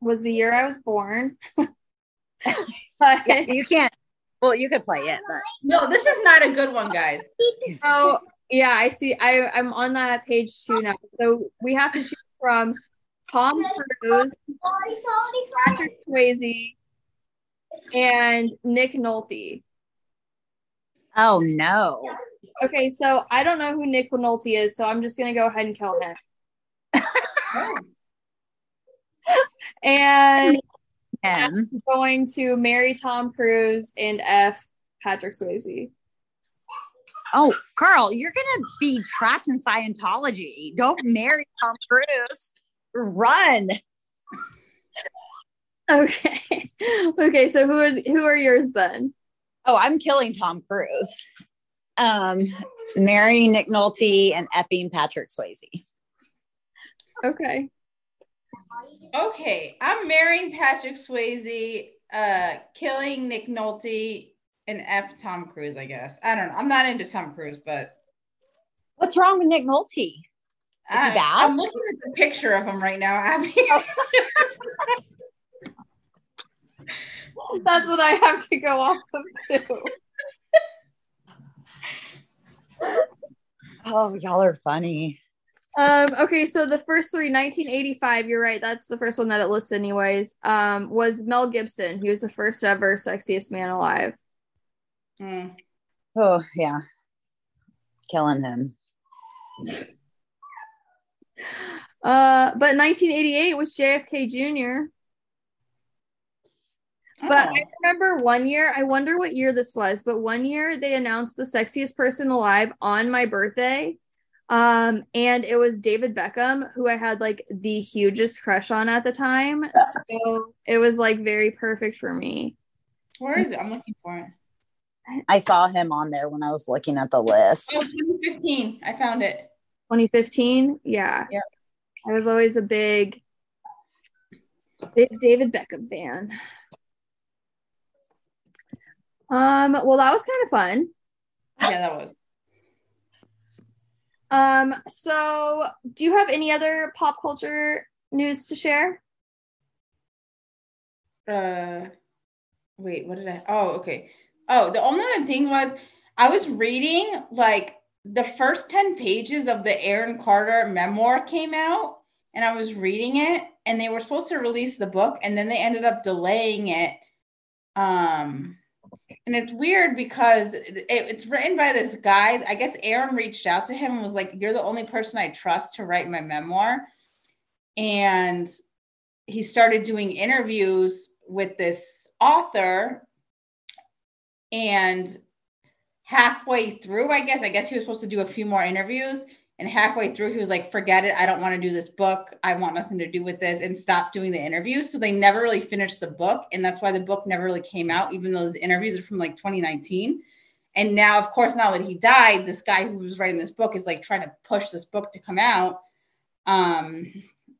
was the year I was born. But yeah, you can't. Well, you could play it. But. No, this is not a good one, guys. So yeah, I see. I'm on that page too now. So we have to choose from Tom Cruise, Patrick Swayze, and Nick Nolte. Oh no. Okay, so I don't know who Nick Nolte is, so I'm just gonna go ahead and kill him. And I'm going to marry Tom Cruise and F Patrick Swayze. Oh, Carl, you're gonna be trapped in Scientology. Don't marry Tom Cruise. Run. Okay. Okay, so who are yours then? Oh, I'm killing Tom Cruise. Marrying Nick Nolte and effing Patrick Swayze. Okay. Okay. I'm marrying Patrick Swayze, killing Nick Nolte, an F Tom Cruise, I guess. I don't know. I'm not into Tom Cruise, but. What's wrong with Nick Nolte? Is he bad? I'm looking at the picture of him right now. I mean, that's what I have to go off of too. Oh, y'all are funny. Okay, so the first three, 1985, you're right, that's the first one that it lists anyways, was Mel Gibson. He was the first ever sexiest man alive. Mm. Oh, yeah. Killing him. But 1988 was JFK Jr. But I remember one year, I wonder what year this was, but one year they announced the sexiest person alive on my birthday. And it was David Beckham, who I had like the hugest crush on at the time. So it was like very perfect for me. Where is it? I'm looking for it. I saw him on there when I was looking at the list. Oh, 2015. I found it. 2015? Yeah. Yep. I was always a big David Beckham fan. Well, that was kind of fun. Yeah, that was. So do you have any other pop culture news to share? Wait, what did I? Oh, okay. Oh, the only other thing was I was reading like the first 10 pages of the Aaron Carter memoir came out, and I was reading it, and they were supposed to release the book, and then they ended up delaying it. And it's weird because it's written by this guy. I guess Aaron reached out to him and was like, you're the only person I trust to write my memoir. And he started doing interviews with this author. And halfway through, I guess he was supposed to do a few more interviews. And halfway through, he was like, forget it. I don't want to do this book. I want nothing to do with this, and stopped doing the interviews. So they never really finished the book. And that's why the book never really came out, even though those interviews are from like 2019. And now, of course, now that he died, this guy who was writing this book is like trying to push this book to come out. And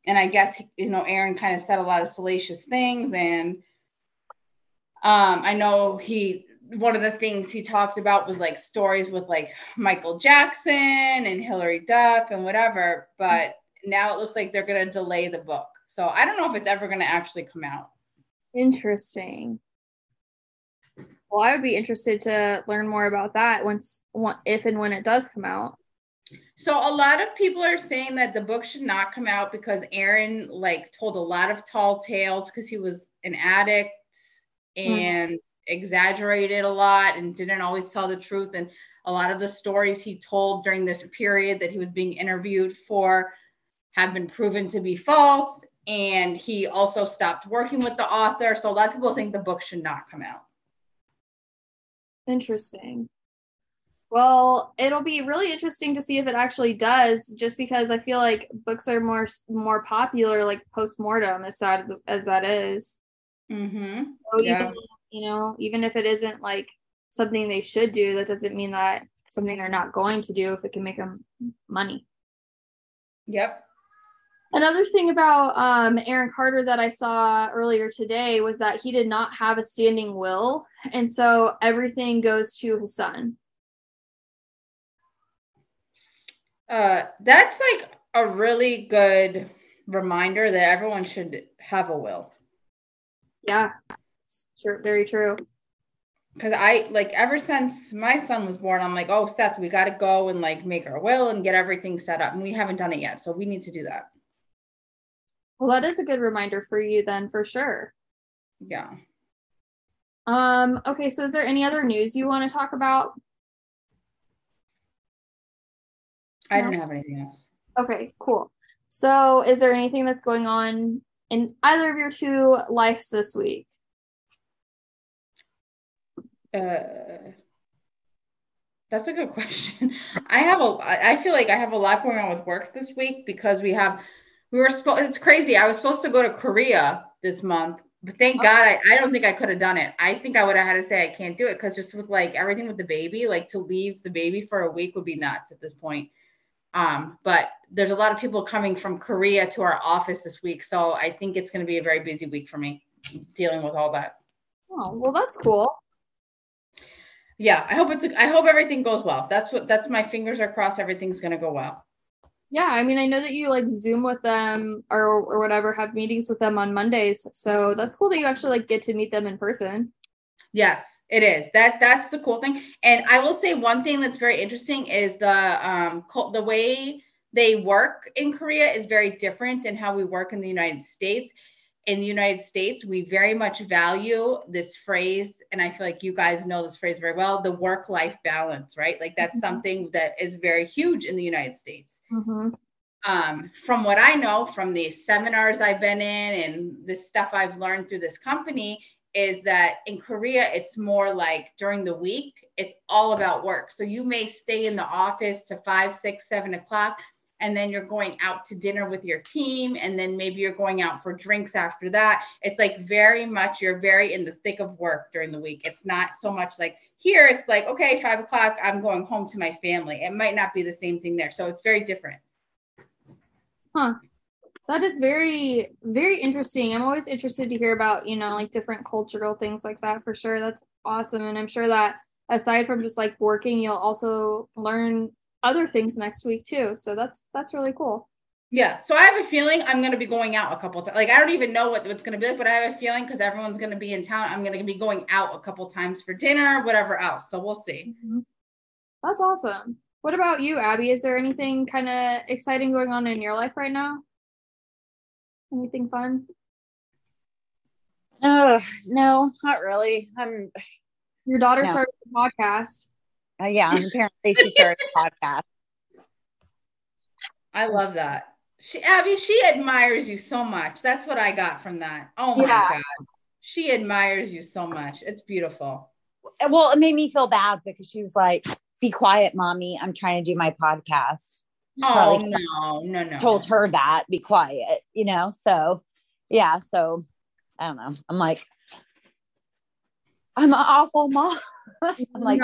I guess, you know, Aaron kind of said a lot of salacious things. And I know one of the things he talked about was like stories with like Michael Jackson and Hillary Duff and whatever, but now it looks like they're going to delay the book. So I don't know if it's ever going to actually come out. Interesting. Well, I would be interested to learn more about that once, if and when it does come out. So a lot of people are saying that the book should not come out because Aaron like told a lot of tall tales because he was an addict and exaggerated a lot and didn't always tell the truth, and a lot of the stories he told during this period that he was being interviewed for have been proven to be false, and he also stopped working with the author. So a lot of people think the book should not come out. Interesting. Well, it'll be really interesting to see if it actually does, just because I feel like books are more popular like post-mortem, as sad as that is. Mm-hmm. So yeah. You know, even if it isn't like something they should do, that doesn't mean that something they're not going to do if it can make them money. Yep. Another thing about Aaron Carter that I saw earlier today was that he did not have a standing will. And so everything goes to his son. That's like a really good reminder that everyone should have a will. Yeah. Very true. Because I like ever since my son was born, I'm like, oh, Seth, we got to go and like make our will and get everything set up. And we haven't done it yet. So we need to do that. Well, that is a good reminder for you then, for sure. Yeah. Okay. So is there any other news you want to talk about? I don't have anything else. Okay, cool. So is there anything that's going on in either of your two lives this week? That's a good question. I feel like I have a lot going on with work this week because it's crazy. I was supposed to go to Korea this month, but thank God I don't think I could have done it. I think I would have had to say I can't do it because just with like everything with the baby, like to leave the baby for a week would be nuts at this point. But there's a lot of people coming from Korea to our office this week. So I think it's going to be a very busy week for me dealing with all that. Oh, well, that's cool. Yeah, I hope everything goes well. That's my fingers are crossed. Everything's gonna go well. Yeah, I mean, I know that you like Zoom with them or whatever, have meetings with them on Mondays. So that's cool that you actually like get to meet them in person. Yes, it is. That's the cool thing. And I will say one thing that's very interesting is the way they work in Korea is very different than how we work in the United States. In the United States, we very much value this phrase, and I feel like you guys know this phrase very well, the work-life balance, right? Like that's something that is very huge in the United States. Mm-hmm. From what I know, from the seminars I've been in and the stuff I've learned through this company is that in Korea, it's more like during the week, it's all about work. So you may stay in the office to 5, 6, 7 o'clock, and then you're going out to dinner with your team. And then maybe you're going out for drinks after that. It's like very much, you're very in the thick of work during the week. It's not so much like here, it's like, okay, 5 o'clock, I'm going home to my family. It might not be the same thing there. So it's very different. Huh. That is very, very interesting. I'm always interested to hear about, you know, like different cultural things like that for sure. That's awesome. And I'm sure that aside from just like working, you'll also learn other things next week too. So that's really cool. Yeah. So I have a feeling I'm going to be going out a couple times. Like, I don't even know what's going to be like, but I have a feeling because everyone's going to be in town, I'm going to be going out a couple times for dinner, whatever else. So we'll see. Mm-hmm. That's awesome. What about you, Abby? Is there anything kind of exciting going on in your life right now? Anything fun? No, not really. Your daughter started a podcast. Apparently she started a podcast. I love that. Abby, she admires you so much. That's what I got from that. Oh my God. She admires you so much. It's beautiful. Well, it made me feel bad because she was like, be quiet, mommy. I'm trying to do my podcast. Oh, no. Told her that, be quiet, you know? So, yeah. So, I don't know. I'm like, I'm an awful mom. I'm like,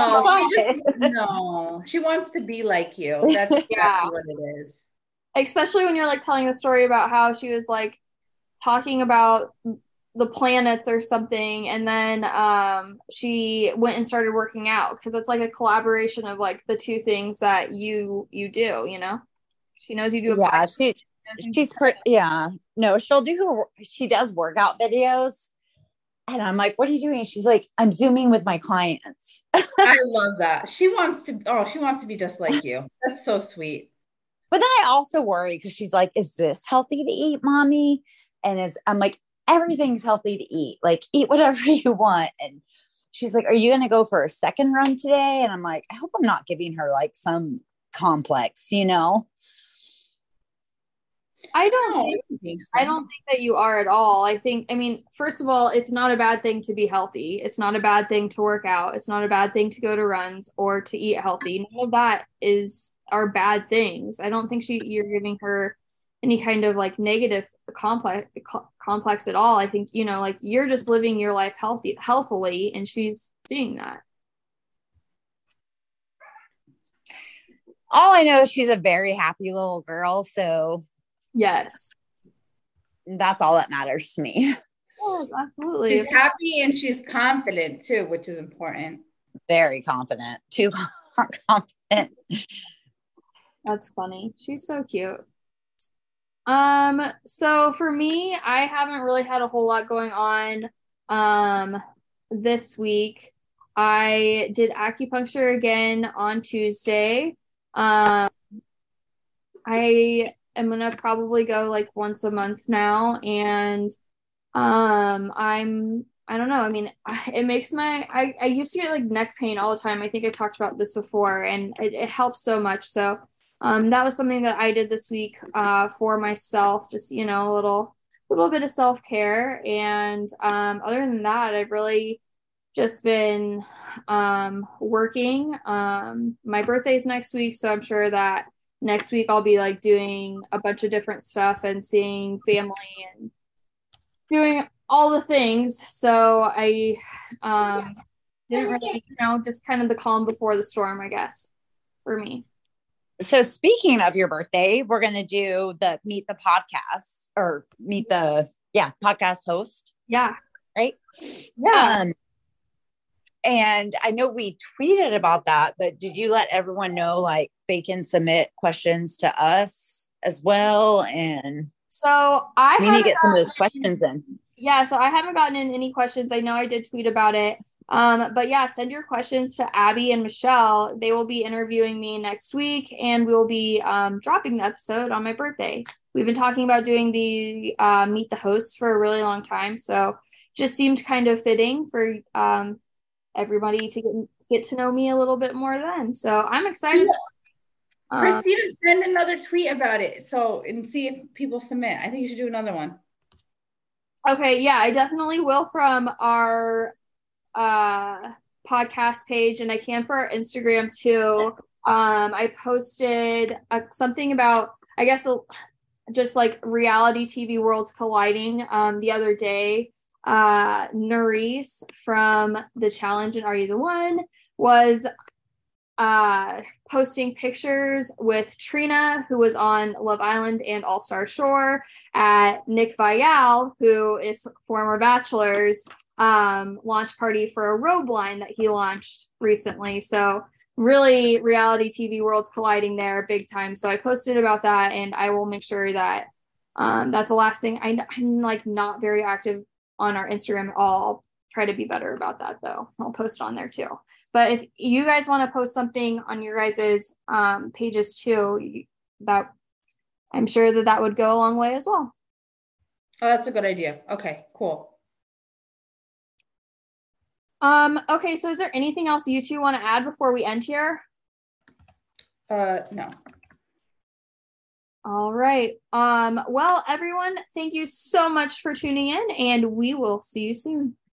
she wants to be like you. That's exactly what it is. Especially when you're like telling a story about how she was like talking about the planets or something, and then she went and started working out, because it's like a collaboration of like the two things that you do. You know, she knows you do. She'll do she does workout videos. And I'm like, what are you doing? She's like, I'm Zooming with my clients. I love that. She wants to be just like you. That's so sweet. But then I also worry because she's like, is this healthy to eat, mommy? And I'm like, everything's healthy to eat. Like, eat whatever you want. And she's like, are you going to go for a second run today? And I'm like, I hope I'm not giving her like some complex, you know? I don't think that you are at all. I mean, first of all, it's not a bad thing to be healthy. It's not a bad thing to work out. It's not a bad thing to go to runs or to eat healthy. None of that are bad things. I don't think you're giving her any kind of like negative complex at all. I think, you know, like you're just living your life healthily, and she's seeing that. All I know is she's a very happy little girl. So yes, that's all that matters to me. Oh, absolutely. She's happy and she's confident too, which is important. Very confident. Too confident. That's funny. She's so cute. So for me, I haven't really had a whole lot going on. This week I did acupuncture again on Tuesday. I'm going to probably go like once a month now. And, I don't know. I mean, it makes I used to get like neck pain all the time. I think I talked about this before, and it helps so much. So, that was something that I did this week, for myself, just, you know, a little bit of self-care. And, other than that, I've really just been, working. My birthday's next week, so I'm sure that next week I'll be like doing a bunch of different stuff and seeing family and doing all the things. So I didn't really, you know, just kind of the calm before the storm, I guess, for me. So speaking of your birthday, we're going to do the podcast host. Yeah. Right. Yeah. And I know we tweeted about that, but did you let everyone know, like, they can submit questions to us as well? And so we need to get some of those questions in. Yeah. So I haven't gotten in any questions. I know I did tweet about it. But yeah, send your questions to Abby and Michelle. They will be interviewing me next week, and we'll be dropping the episode on my birthday. We've been talking about doing the Meet the Hosts for a really long time. So just seemed kind of fitting for everybody to get to know me a little bit more then. So I'm excited. Yeah. Christina, send another tweet about it. So, and see if people submit. I think you should do another one. Okay. Yeah, I definitely will, from our podcast page, and I can for our Instagram too. I posted something about, I guess, just like reality TV worlds colliding the other day. Nerys from the challenge and Are You the One was posting pictures with Trina, who was on Love Island and All Star Shore, at Nick Vial, who is former Bachelor's launch party for a robe line that he launched recently. So really, reality TV worlds colliding there big time. So I posted about that, and I will make sure that that's the last thing. I'm like not very active on our Instagram at all. I'll try to be better about that though. I'll post on there too. But if you guys want to post something on your guys's pages too, that I'm sure that would go a long way as well. Oh, that's a good idea. Okay, cool. Okay. So is there anything else you two want to add before we end here? No. All right. Well, everyone, thank you so much for tuning in, and we will see you soon.